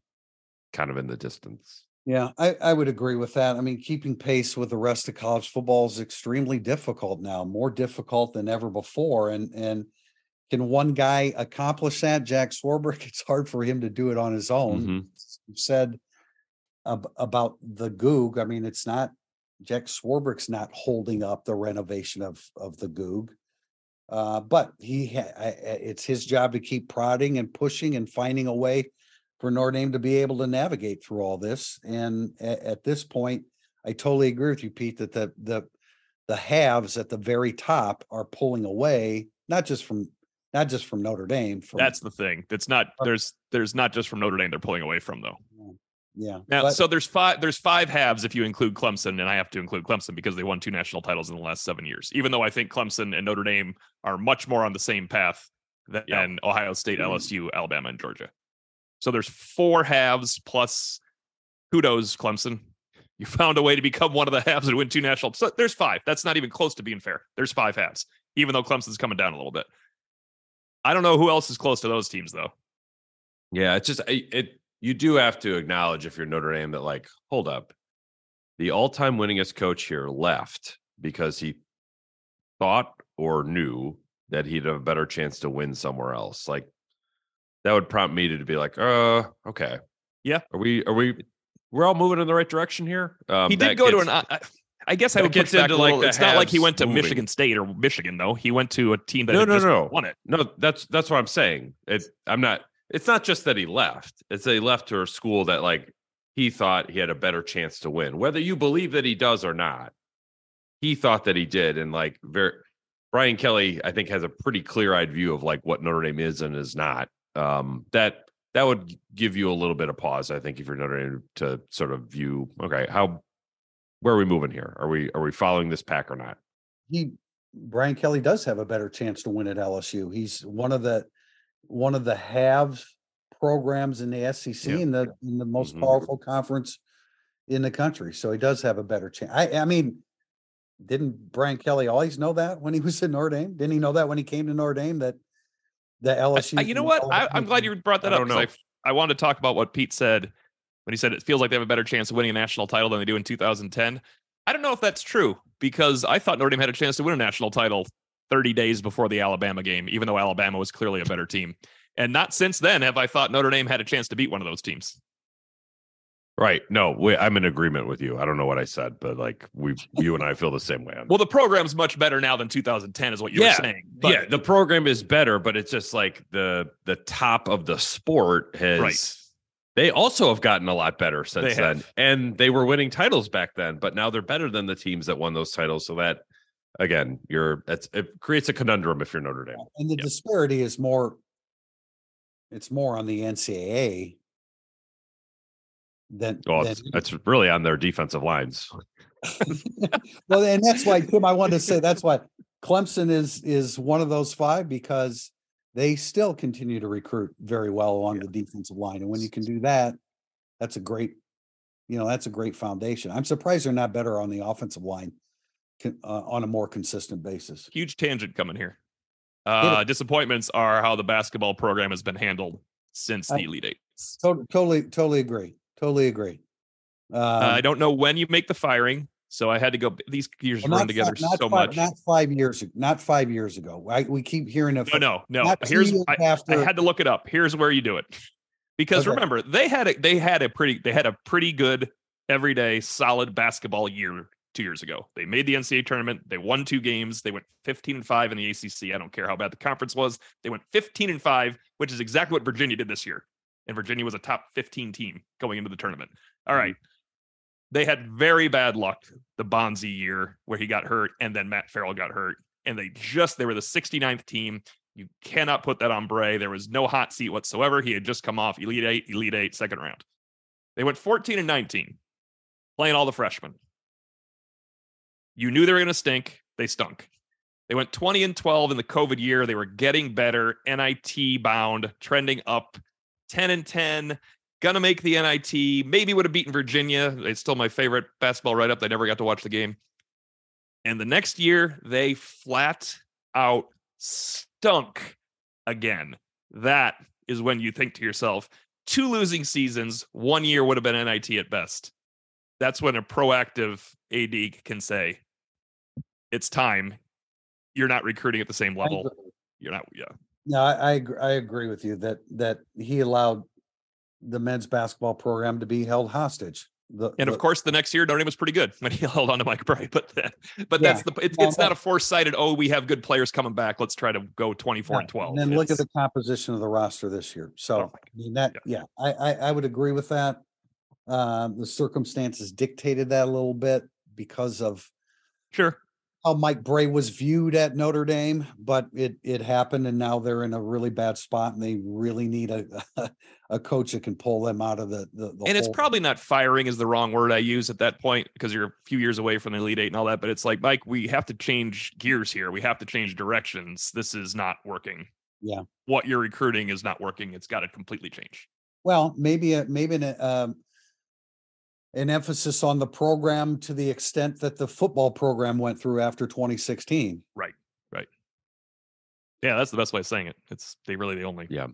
of in the distance. Yeah, I would agree with that. I mean, keeping pace with the rest of college football is extremely difficult now, more difficult than ever before. And can one guy accomplish that? Jack Swarbrick, it's hard for him to do it on his own. Mm-hmm. You've said about the Goog. I mean, it's not, Jack Swarbrick's not holding up the renovation of the Goog, but it's his job to keep prodding and pushing and finding a way for Notre Dame to be able to navigate through all this. And at this point, I totally agree with you, Pete, that the haves at the very top are pulling away, not just from Notre Dame. That's the thing. That's not there's not just from Notre Dame they're pulling away from though. Yeah. Yeah. Now, so there's five halves if you include Clemson, and I have to include Clemson because they won 2 national titles in the last 7 years. Even though I think Clemson and Notre Dame are much more on the same path than Ohio State, LSU, Alabama, and Georgia. So there's 4 halves plus kudos, Clemson. You found a way to become one of the halves and win 2 national. So there's 5. That's not even close to being fair. There's 5 halves, even though Clemson's coming down a little bit. I don't know who else is close to those teams though. Yeah, it's just you do have to acknowledge if you're Notre Dame that like, hold up, the all-time winningest coach here left because he thought or knew that he'd have a better chance to win somewhere else. Like that would prompt me to be like, okay. Yeah. We're all moving in the right direction here. He did go to I guess I would get into like, it's not like he went to Michigan State or Michigan though. He went to a team that won it. No, that's what I'm saying. It's not just that he left. It's that he left to a school that like he thought he had a better chance to win. Whether you believe that he does or not, he thought that he did. And like Brian Kelly, I think, has a pretty clear-eyed view of like what Notre Dame is and is not. That would give you a little bit of pause, I think, if you're Notre Dame to sort of view, okay, where are we moving here? Are we following this pack or not? Brian Kelly does have a better chance to win at LSU. He's one of the halves programs in the SEC in the most powerful conference in the country. So he does have a better chance. I mean, didn't Brian Kelly always know that when he was in Notre Dame? Didn't he know that when he came to Notre Dame that the LSU? You know what? I'm glad you brought that up. I wanted to talk about what Pete said when he said it feels like they have a better chance of winning a national title than they do in 2010. I don't know if that's true because I thought Notre Dame had a chance to win a national title 30 days before the Alabama game, even though Alabama was clearly a better team. And not since then have I thought Notre Dame had a chance to beat one of those teams. Right. No, I'm in agreement with you. I don't know what I said, but like you and I feel the same way. Well, the program's much better now than 2010 is what you were saying. But yeah, the program is better, but it's just like the top of the sport has... Right. They also have gotten a lot better since then. And they were winning titles back then, but now they're better than the teams that won those titles. So that... Again, it creates a conundrum if you're Notre Dame. And the disparity is more on the NCAA Well, it's really on their defensive lines. Well, and that's why, Tim, I wanted to say that's why Clemson is one of those five, because they still continue to recruit very well along the defensive line. And when you can do that, that's a great, that's a great foundation. I'm surprised they're not better on the offensive line on a more consistent basis. Huge tangent coming here. Disappointments are how the basketball program has been handled since the Elite Eight. Totally agree. I don't know when you make the firing, so I had to go. These years run together so much. Not 5 years ago. We keep hearing of no. I had to look it up. Here's where you do it, because remember they had a pretty good everyday solid basketball year 2 years ago. They made the NCAA tournament. They won 2 games. They went 15-5 in the ACC. I don't care how bad the conference was. They went 15-5, which is exactly what Virginia did this year. And Virginia was a top 15 team going into the tournament. All right. They had very bad luck the Bonzi year where he got hurt and then Matt Farrell got hurt. And they were the 69th team. You cannot put that on Bray. There was no hot seat whatsoever. He had just come off Elite Eight, second round. They went 14-19, playing all the freshmen. You knew they were going to stink. They stunk. They went 20-12 in the COVID year. They were getting better, NIT bound, trending up, 10-10. Gonna make the NIT, maybe would have beaten Virginia. It's still my favorite basketball write-up. They never got to watch the game. And the next year, they flat out stunk again. That is when you think to yourself, 2 losing seasons, 1 year would have been NIT at best. That's when a proactive AD can say, it's time. You're not recruiting at the same level. You're not, yeah. No, I agree with you that he allowed the men's basketball program to be held hostage. Of course, the next year, Notre Dame was pretty good when he held on to Mike Bray. But it's not a foresighted, we have good players coming back. Let's try to go 24-12. And then look at the composition of the roster this year. So, I would agree with that. The circumstances dictated that a little bit because of how Mike Bray was viewed at Notre Dame, but it happened, and now they're in a really bad spot, and they really need a coach that can pull them out of the it's probably not firing is the wrong word I use at that point, because you're a few years away from the Elite Eight and all that, but it's like, Mike, we have to change gears here. We have to change directions. This is not working. Yeah. What you're recruiting is not working. It's got to completely change. Well, an emphasis on the program to the extent that the football program went through after 2016. Right. Yeah, that's the best way of saying it. Yeah.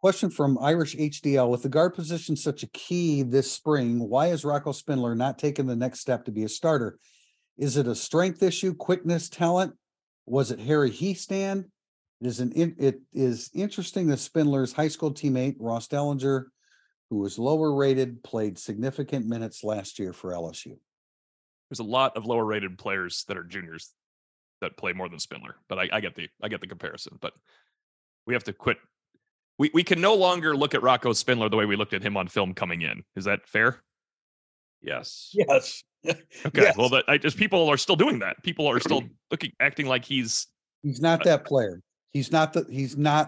Question from Irish HDL. With the guard position such a key this spring, why is Rocco Spindler not taking the next step to be a starter? Is it a strength issue, quickness, talent? Was it Harry Heestand? It is interesting that Spindler's high school teammate, Ross Dellinger, who was lower rated, played significant minutes last year for LSU. There's a lot of lower rated players that are juniors that play more than Spindler, but I get the comparison. But we have to quit. We can no longer look at Rocco Spindler the way we looked at him on film coming in. Is that fair? Yes. Okay. Yes. Well, people are still doing that. People are still acting like he's not that player. He's not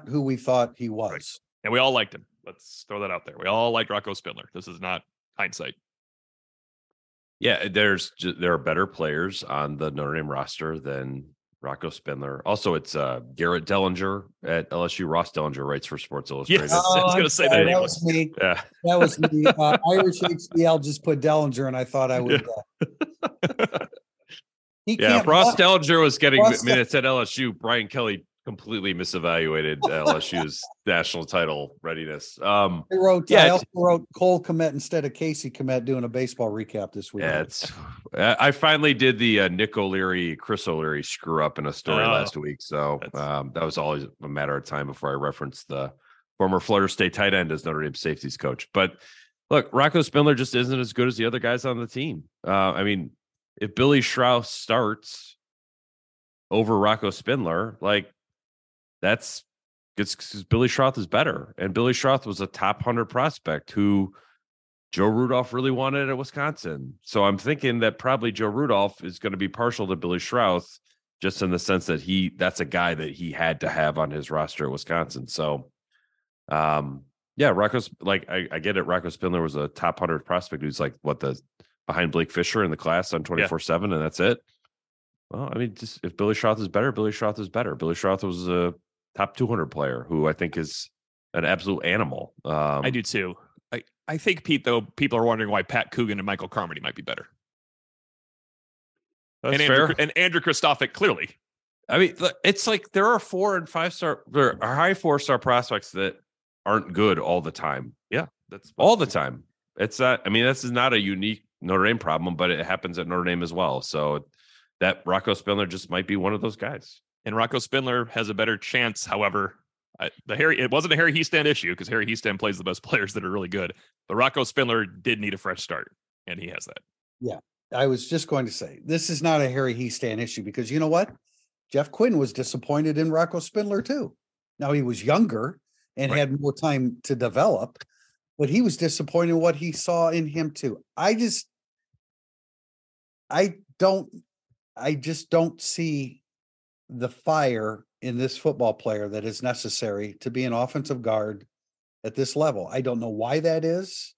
who we thought he was. Right. And we all liked him. Let's throw that out there. We all like Rocco Spindler. This is not hindsight. Yeah, there are better players on the Notre Dame roster than Rocco Spindler. Also, it's Garrett Dellinger at LSU. Ross Dellinger writes for Sports Illustrated. Yes, I was going to say that. That was me. Yeah. That was me. Irish HDL just put Dellinger, and I thought I would. Ross Dellinger was getting minutes at LSU. Brian Kelly completely misevaluated LSU's national title readiness. I also wrote Cole Kmet instead of Casey Kmet doing a baseball recap this week. Yeah, I finally did the Nick O'Leary, Chris O'Leary screw up in a story last week. So that was always a matter of time before I referenced the former Florida State tight end as Notre Dame safeties coach. But look, Rocco Spindler just isn't as good as the other guys on the team. If Billy Schrauth starts over Rocco Spindler, it's because Billy Schrauth is better. And Billy Schrauth was a top 100 prospect who Joe Rudolph really wanted at Wisconsin. So I'm thinking that probably Joe Rudolph is going to be partial to Billy Schrauth, just in the sense that that's a guy that he had to have on his roster at Wisconsin. So Yeah, Rocco, like I get it. Rocco Spindler was a top 100 prospect who's like what the behind Blake Fisher in the class on 24/7, and that's it. Well, I mean, just if Billy Schrauth is better, Billy Schrauth is better. Billy Schrauth was a top 200 player who I think is an absolute animal. I do too. I think, Pete, though, people are wondering why Pat Coogan and Michael Carmody might be better. That's and Andrew, fair. And Andrew Kristofic, clearly. I mean, it's like there are 4- and 5-star, there are high 4-star prospects that aren't good all the time. Yeah, that's all the time. It's not, I mean, this is not a unique Notre Dame problem, but it happens at Notre Dame as well. So that Rocco Spindler just might be one of those guys. And Rocco Spindler has a better chance, however. It wasn't a Harry Heastand issue because Harry Heastand plays the best players that are really good. But Rocco Spindler did need a fresh start, and he has that. Yeah, I was just going to say, this is not a Harry Heastand issue because you know what? Jeff Quinn was disappointed in Rocco Spindler too. Now, he was younger and had more time to develop, but he was disappointed in what he saw in him too. I just don't see the fire in this football player that is necessary to be an offensive guard at this level. I don't know why that is.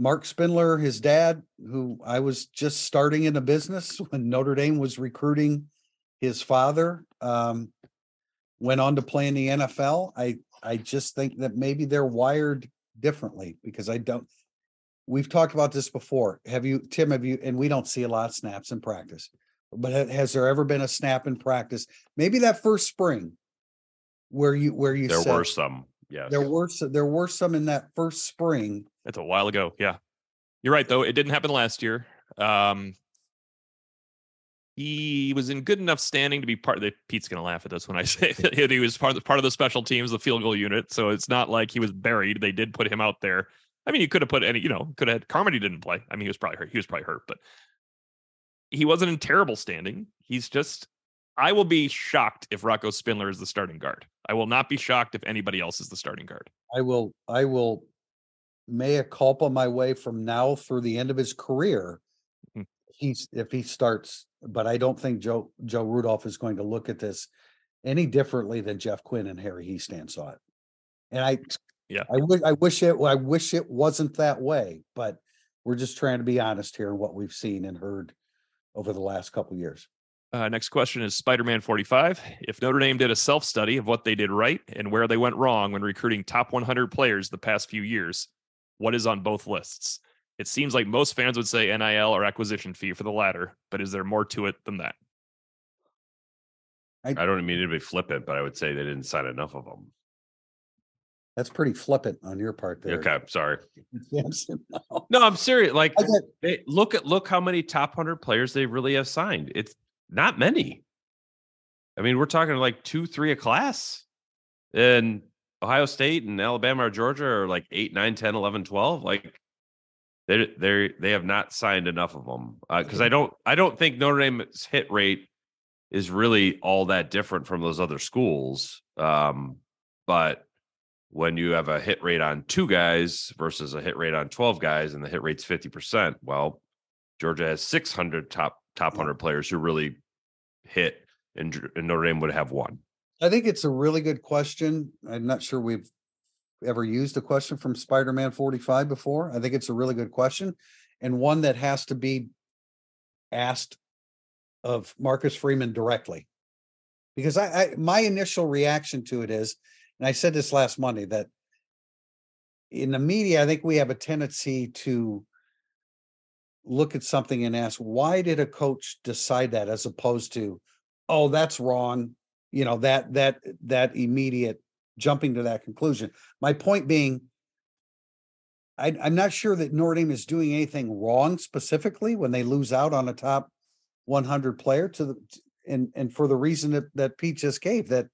Mark Spindler, his dad, who I was just starting in a business when Notre Dame was recruiting his father, went on to play in the NFL. I just think that maybe they're wired differently because we've talked about this before. Tim, and we don't see a lot of snaps in practice. But has there ever been a snap in practice? Maybe that first spring where you there said, were some. Yeah. There were some in that first spring. That's a while ago. Yeah. You're right though. It didn't happen last year. He was in good enough standing to be part of the Pete's going to laugh at this when I say that he was part of the special teams, the field goal unit. So it's not like he was buried. They did put him out there. I mean, you could have put any, could have had Carmody didn't play. I mean, he was probably hurt, but he wasn't in terrible standing. He's just, I will be shocked if Rocco Spindler is the starting guard. I will not be shocked if anybody else is the starting guard. I will mea culpa my way from now through the end of his career. Mm-hmm. If he starts, but I don't think Joe Rudolph is going to look at this any differently than Jeff Quinn and Harry Heastand saw it. And I wish it wasn't that way, but we're just trying to be honest here in what we've seen and heard over the last couple of years. Next question is Spider-Man 45. If Notre Dame did a self-study of what they did right and where they went wrong when recruiting top 100 players the past few years, what is on both lists? It seems like most fans would say NIL or acquisition fee for the latter, but is there more to it than that? I don't mean to be flippant, but I would say they didn't sign enough of them. That's pretty flippant on your part there. Okay, I'm sorry. No, I'm serious. Like, look how many top 100 players they really have signed. It's not many. I mean, we're talking like 2-3 a class. And Ohio State and Alabama or Georgia are like 8, 9, 10, 11, 12. Like, they have not signed enough of them because I don't think Notre Dame's hit rate is really all that different from those other schools. But when you have a hit rate on 2 guys versus a hit rate on 12 guys and the hit rate's 50%, well, Georgia has 600 top 100 players who really hit, and Notre Dame would have 1. I think it's a really good question. I'm not sure we've ever used a question from Spider-Man 45 before. I think it's a really good question and one that has to be asked of Marcus Freeman directly. Because I my initial reaction to it is, and I said this last Monday, that in the media, I think we have a tendency to look at something and ask, why did a coach decide that, as opposed to, oh, that's wrong. You know, that immediate jumping to that conclusion. My point being, I'm not sure that Notre Dame is doing anything wrong specifically when they lose out on a top 100 player and for the reason that Pete just gave, that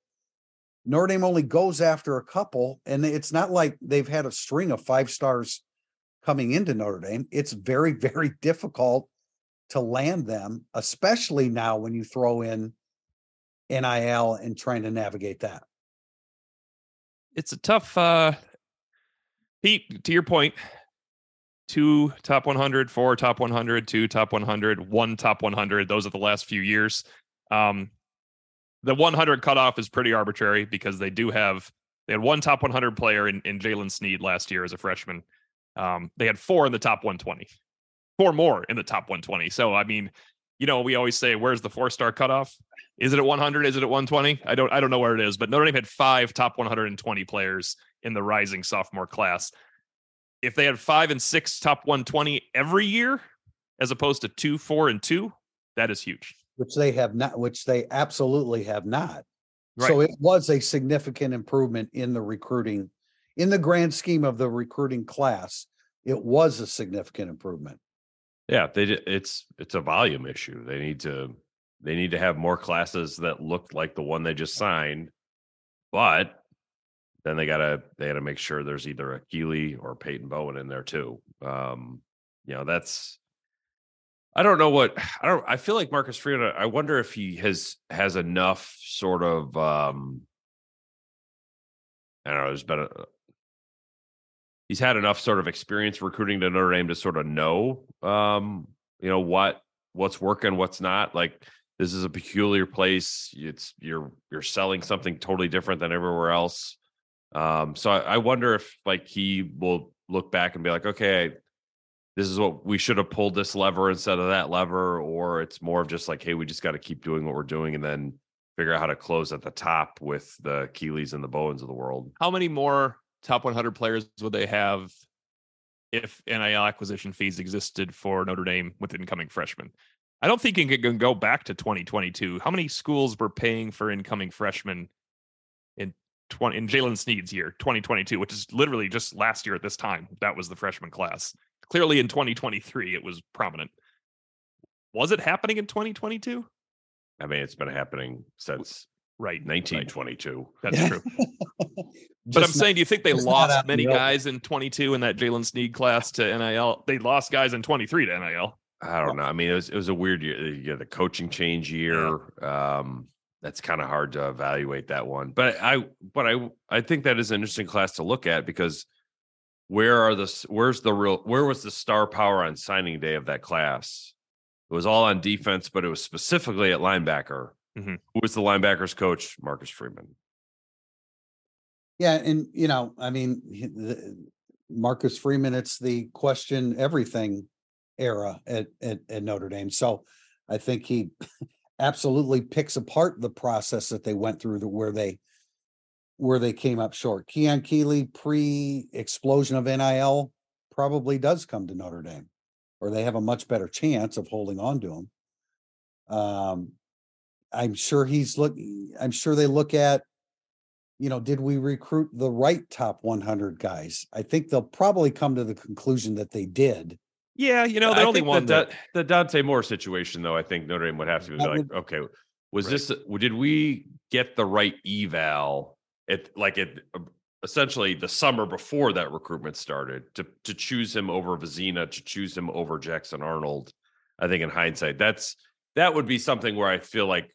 Notre Dame only goes after a couple, and it's not like they've had a string of 5 stars coming into Notre Dame. It's very, very difficult to land them, especially now when you throw in NIL and trying to navigate that. It's a tough, Pete, to your point, 2 top 100, 4 top 100, 2 top 100, 1 top 100. Those are the last few years. the 100 cutoff is pretty arbitrary because they had one top 100 player in Jalen Snead last year as a freshman. They had four in the top 120, four more in the top 120. So, I mean, you know, we always say, where's the four-star cutoff? Is it at 100? Is it at 120? I don't know where it is, but Notre Dame had five top 120 players in the rising sophomore class. If they had 5 and 6 top 120 every year, as opposed to 2, 4, and 2, that is huge. Which they absolutely have not. Right. So it was a significant improvement in the recruiting. In the grand scheme of the recruiting class, it was a significant improvement. Yeah, it's a volume issue. They need to have more classes that look like the one they just signed, but then they gotta make sure there's either a Keeley or Peyton Bowen in there too. I feel like Marcus Freeman. I wonder if he has enough sort of he's had enough sort of experience recruiting to Notre Dame to sort of know, what's working, what's not. Like, this is a peculiar place. It's you're selling something totally different than everywhere else. So I wonder if like he will look back and be like, okay, this is what we should have pulled, this lever instead of that lever, or it's more of just like, hey, we just got to keep doing what we're doing and then figure out how to close at the top with the Keeleys and the Bowens of the world. How many more top 100 players would they have if NIL acquisition fees existed for Notre Dame with incoming freshmen? I don't think it can go back to 2022. How many schools were paying for incoming freshmen in Jalen Snead's year, 2022, which is literally just last year at this time? That was the freshman class. Clearly in 2023, it was prominent. Was it happening in 2022? I mean, it's been happening since... Right. 1922. That's true. But I'm saying, do you think they lost many guys in 22 in that Jalen Snead class to NIL? They lost guys in 23 to NIL. I don't know. I mean, it was a weird year. You know, the coaching change year. Yeah. That's kind of hard to evaluate that one. But I think that is an interesting class to look at because where was the star power on signing day of that class? It was all on defense, but it was specifically at linebacker. Mm-hmm. Who was the linebackers coach? Marcus Freeman. Yeah, and you know, I mean, Marcus Freeman. It's the question everything era at Notre Dame. So I think he absolutely picks apart the process that they went through, where they came up short. Keon Keeley pre-explosion of NIL probably does come to Notre Dame, or they have a much better chance of holding on to him. I'm sure they look at, you know, did we recruit the right top 100 guys? I think they'll probably come to the conclusion that they did. Yeah, you know, the only one the Dante Moore situation, though, I think Notre Dame would have to be like, okay, was this? Did we get the right eval essentially the summer before that recruitment started to choose him over Vezina, to choose him over Jackson Arnold? I think in hindsight, that would be something where I feel like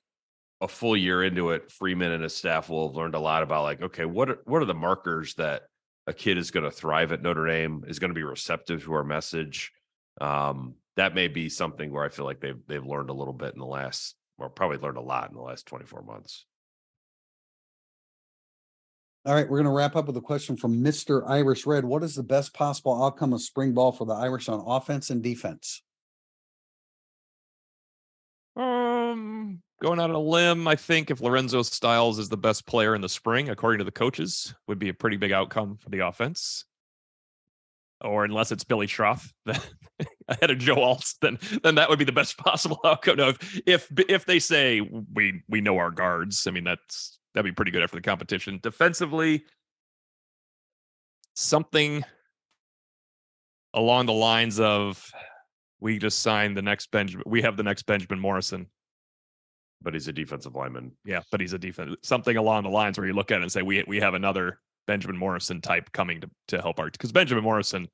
a full year into it, Freeman and his staff will have learned a lot about, like, okay, what are the markers that a kid is going to thrive at Notre Dame, is going to be receptive to our message. That may be something where I feel like they've learned a little bit in the last, or probably learned a lot in the last 24 months. All right, we're going to wrap up with a question from Mr. Irish Red. What is the best possible outcome of spring ball for the Irish on offense and defense? Going out on a limb, I think if Lorenzo Styles is the best player in the spring, according to the coaches, would be a pretty big outcome for the offense. Or unless it's Billy Schrauth ahead of Joe Alt, then that would be the best possible outcome. No, if they say we know our guards, I mean that'd be pretty good after the competition. Defensively, something along the lines of, we just signed the next Benjamin. We have the next Benjamin Morrison, but he's a defensive lineman. Yeah, but he's a defense. Something along the lines where you look at it and say, we have another Benjamin Morrison type coming to help our, because Benjamin Morrison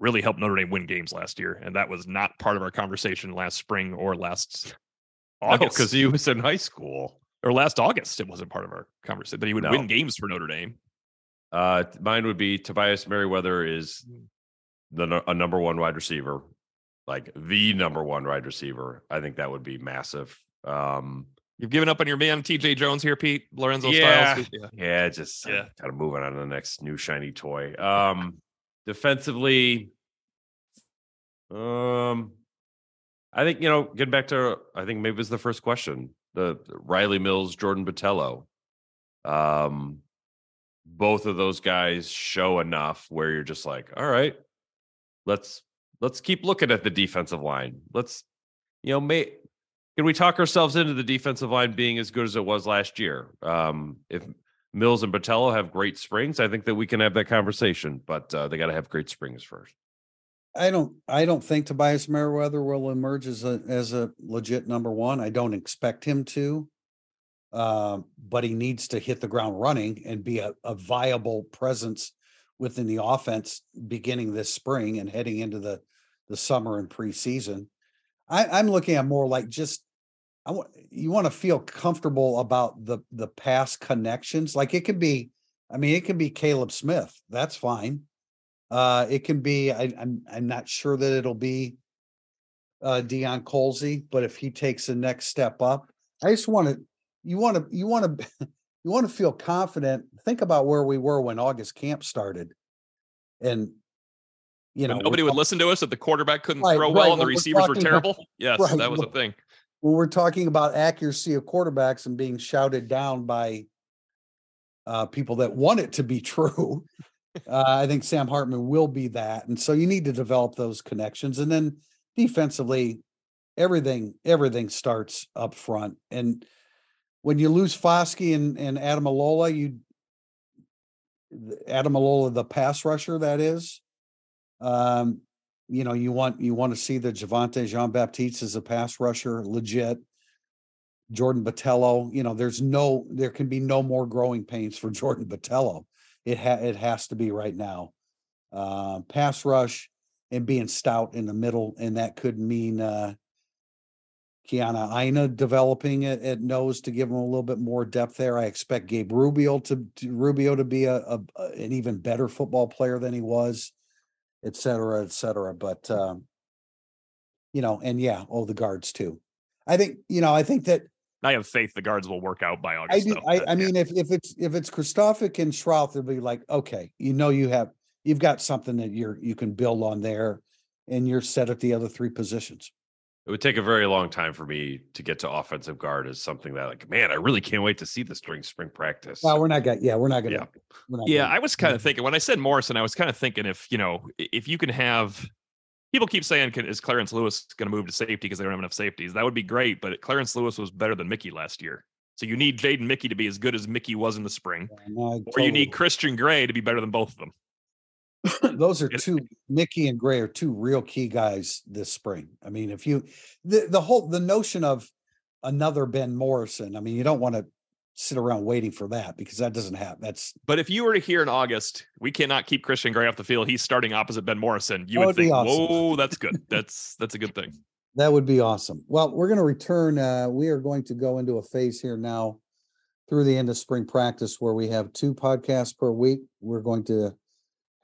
really helped Notre Dame win games last year, and that was not part of our conversation last spring or last August because he was in high school. Or last August, it wasn't part of our conversation. But he would win games for Notre Dame. Mine would be Tobias Merriweather is a number one wide receiver. Like the number one wide receiver. I think that would be massive. You've given up on your man, TJ Jones here, Pete. Lorenzo Styles. Yeah, kind of moving on to the next new shiny toy. Defensively, I think, you know, getting back to, I think maybe it was the first question, the Rylie Mills, Jordan Botelho. Both of those guys show enough where you're just like, all right, let's keep looking at the defensive line. Let's, you know, can we talk ourselves into the defensive line being as good as it was last year? If Mills and Botelho have great springs, I think that we can have that conversation, but they got to have great springs first. I don't think Tobias Merriweather will emerge as a legit number one. I don't expect him to, but he needs to hit the ground running and be a viable presence within the offense beginning this spring and heading into the summer and preseason. I'm looking at more like just, you want to feel comfortable about the pass connections. Like it can be Caleb Smith. That's fine. It can be, I'm not sure that it'll be Deion Colsey, but if he takes the next step up, I just want to, you want to feel confident. Think about where we were when August camp started, and you know, nobody would listen to us if the quarterback couldn't throw well and the receivers were terrible. That was a thing. When we're talking about accuracy of quarterbacks and being shouted down by people that want it to be true, I think Sam Hartman will be that. And so you need to develop those connections. And then defensively, everything starts up front. And when you lose Foskey and Adam Alola, the pass rusher, that is, you know, you want to see the Javontae Jean-Baptiste as a pass rusher, legit. Jordan Botelho, you know, there can be no more growing pains for Jordan Botelho. It has to be right now. Pass rush and being stout in the middle, and that could mean Kiana Aina developing it at nose to give him a little bit more depth there. I expect Gabe Rubio to be an even better football player than he was. Et cetera. But, you know, and yeah, all the guards too. I think that I have faith the guards will work out by August. If it's Kristofek and Schrauth, it'll be like, okay, you know, you've got something that you can build on there, and you're set at the other three positions. It would take a very long time for me to get to offensive guard as something that, like, man, I really can't wait to see this during spring practice. Well, we're not going to. Yeah, I was kind of thinking when I said Morrison, I was kind of thinking if you can have people keep saying, is Clarence Lewis going to move to safety because they don't have enough safeties? That would be great, but Clarence Lewis was better than Mickey last year. So you need Ja'den Mickey to be as good as Mickey was in the spring, or you need Christian Gray to be better than both of them. Those are two. Mickey and Gray are two real key guys this spring. I mean, if you the whole notion of another Ben Morrison, I mean, you don't want to sit around waiting for that because that doesn't happen. But if you were here in August, we cannot keep Christian Gray off the field. He's starting opposite Ben Morrison. You would think, awesome. Whoa, that's good. That's a good thing. That would be awesome. Well, we're going to return. We are going to go into a phase here now through the end of spring practice where we have two podcasts per week. We're going to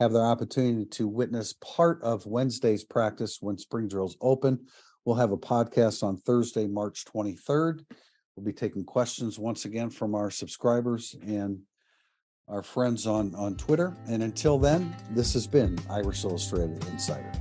have the opportunity to witness part of Wednesday's practice when spring drills open. We'll have a podcast on Thursday, March 23rd. We'll be taking questions once again from our subscribers and our friends on Twitter. And until then, this has been Irish Illustrated Insider.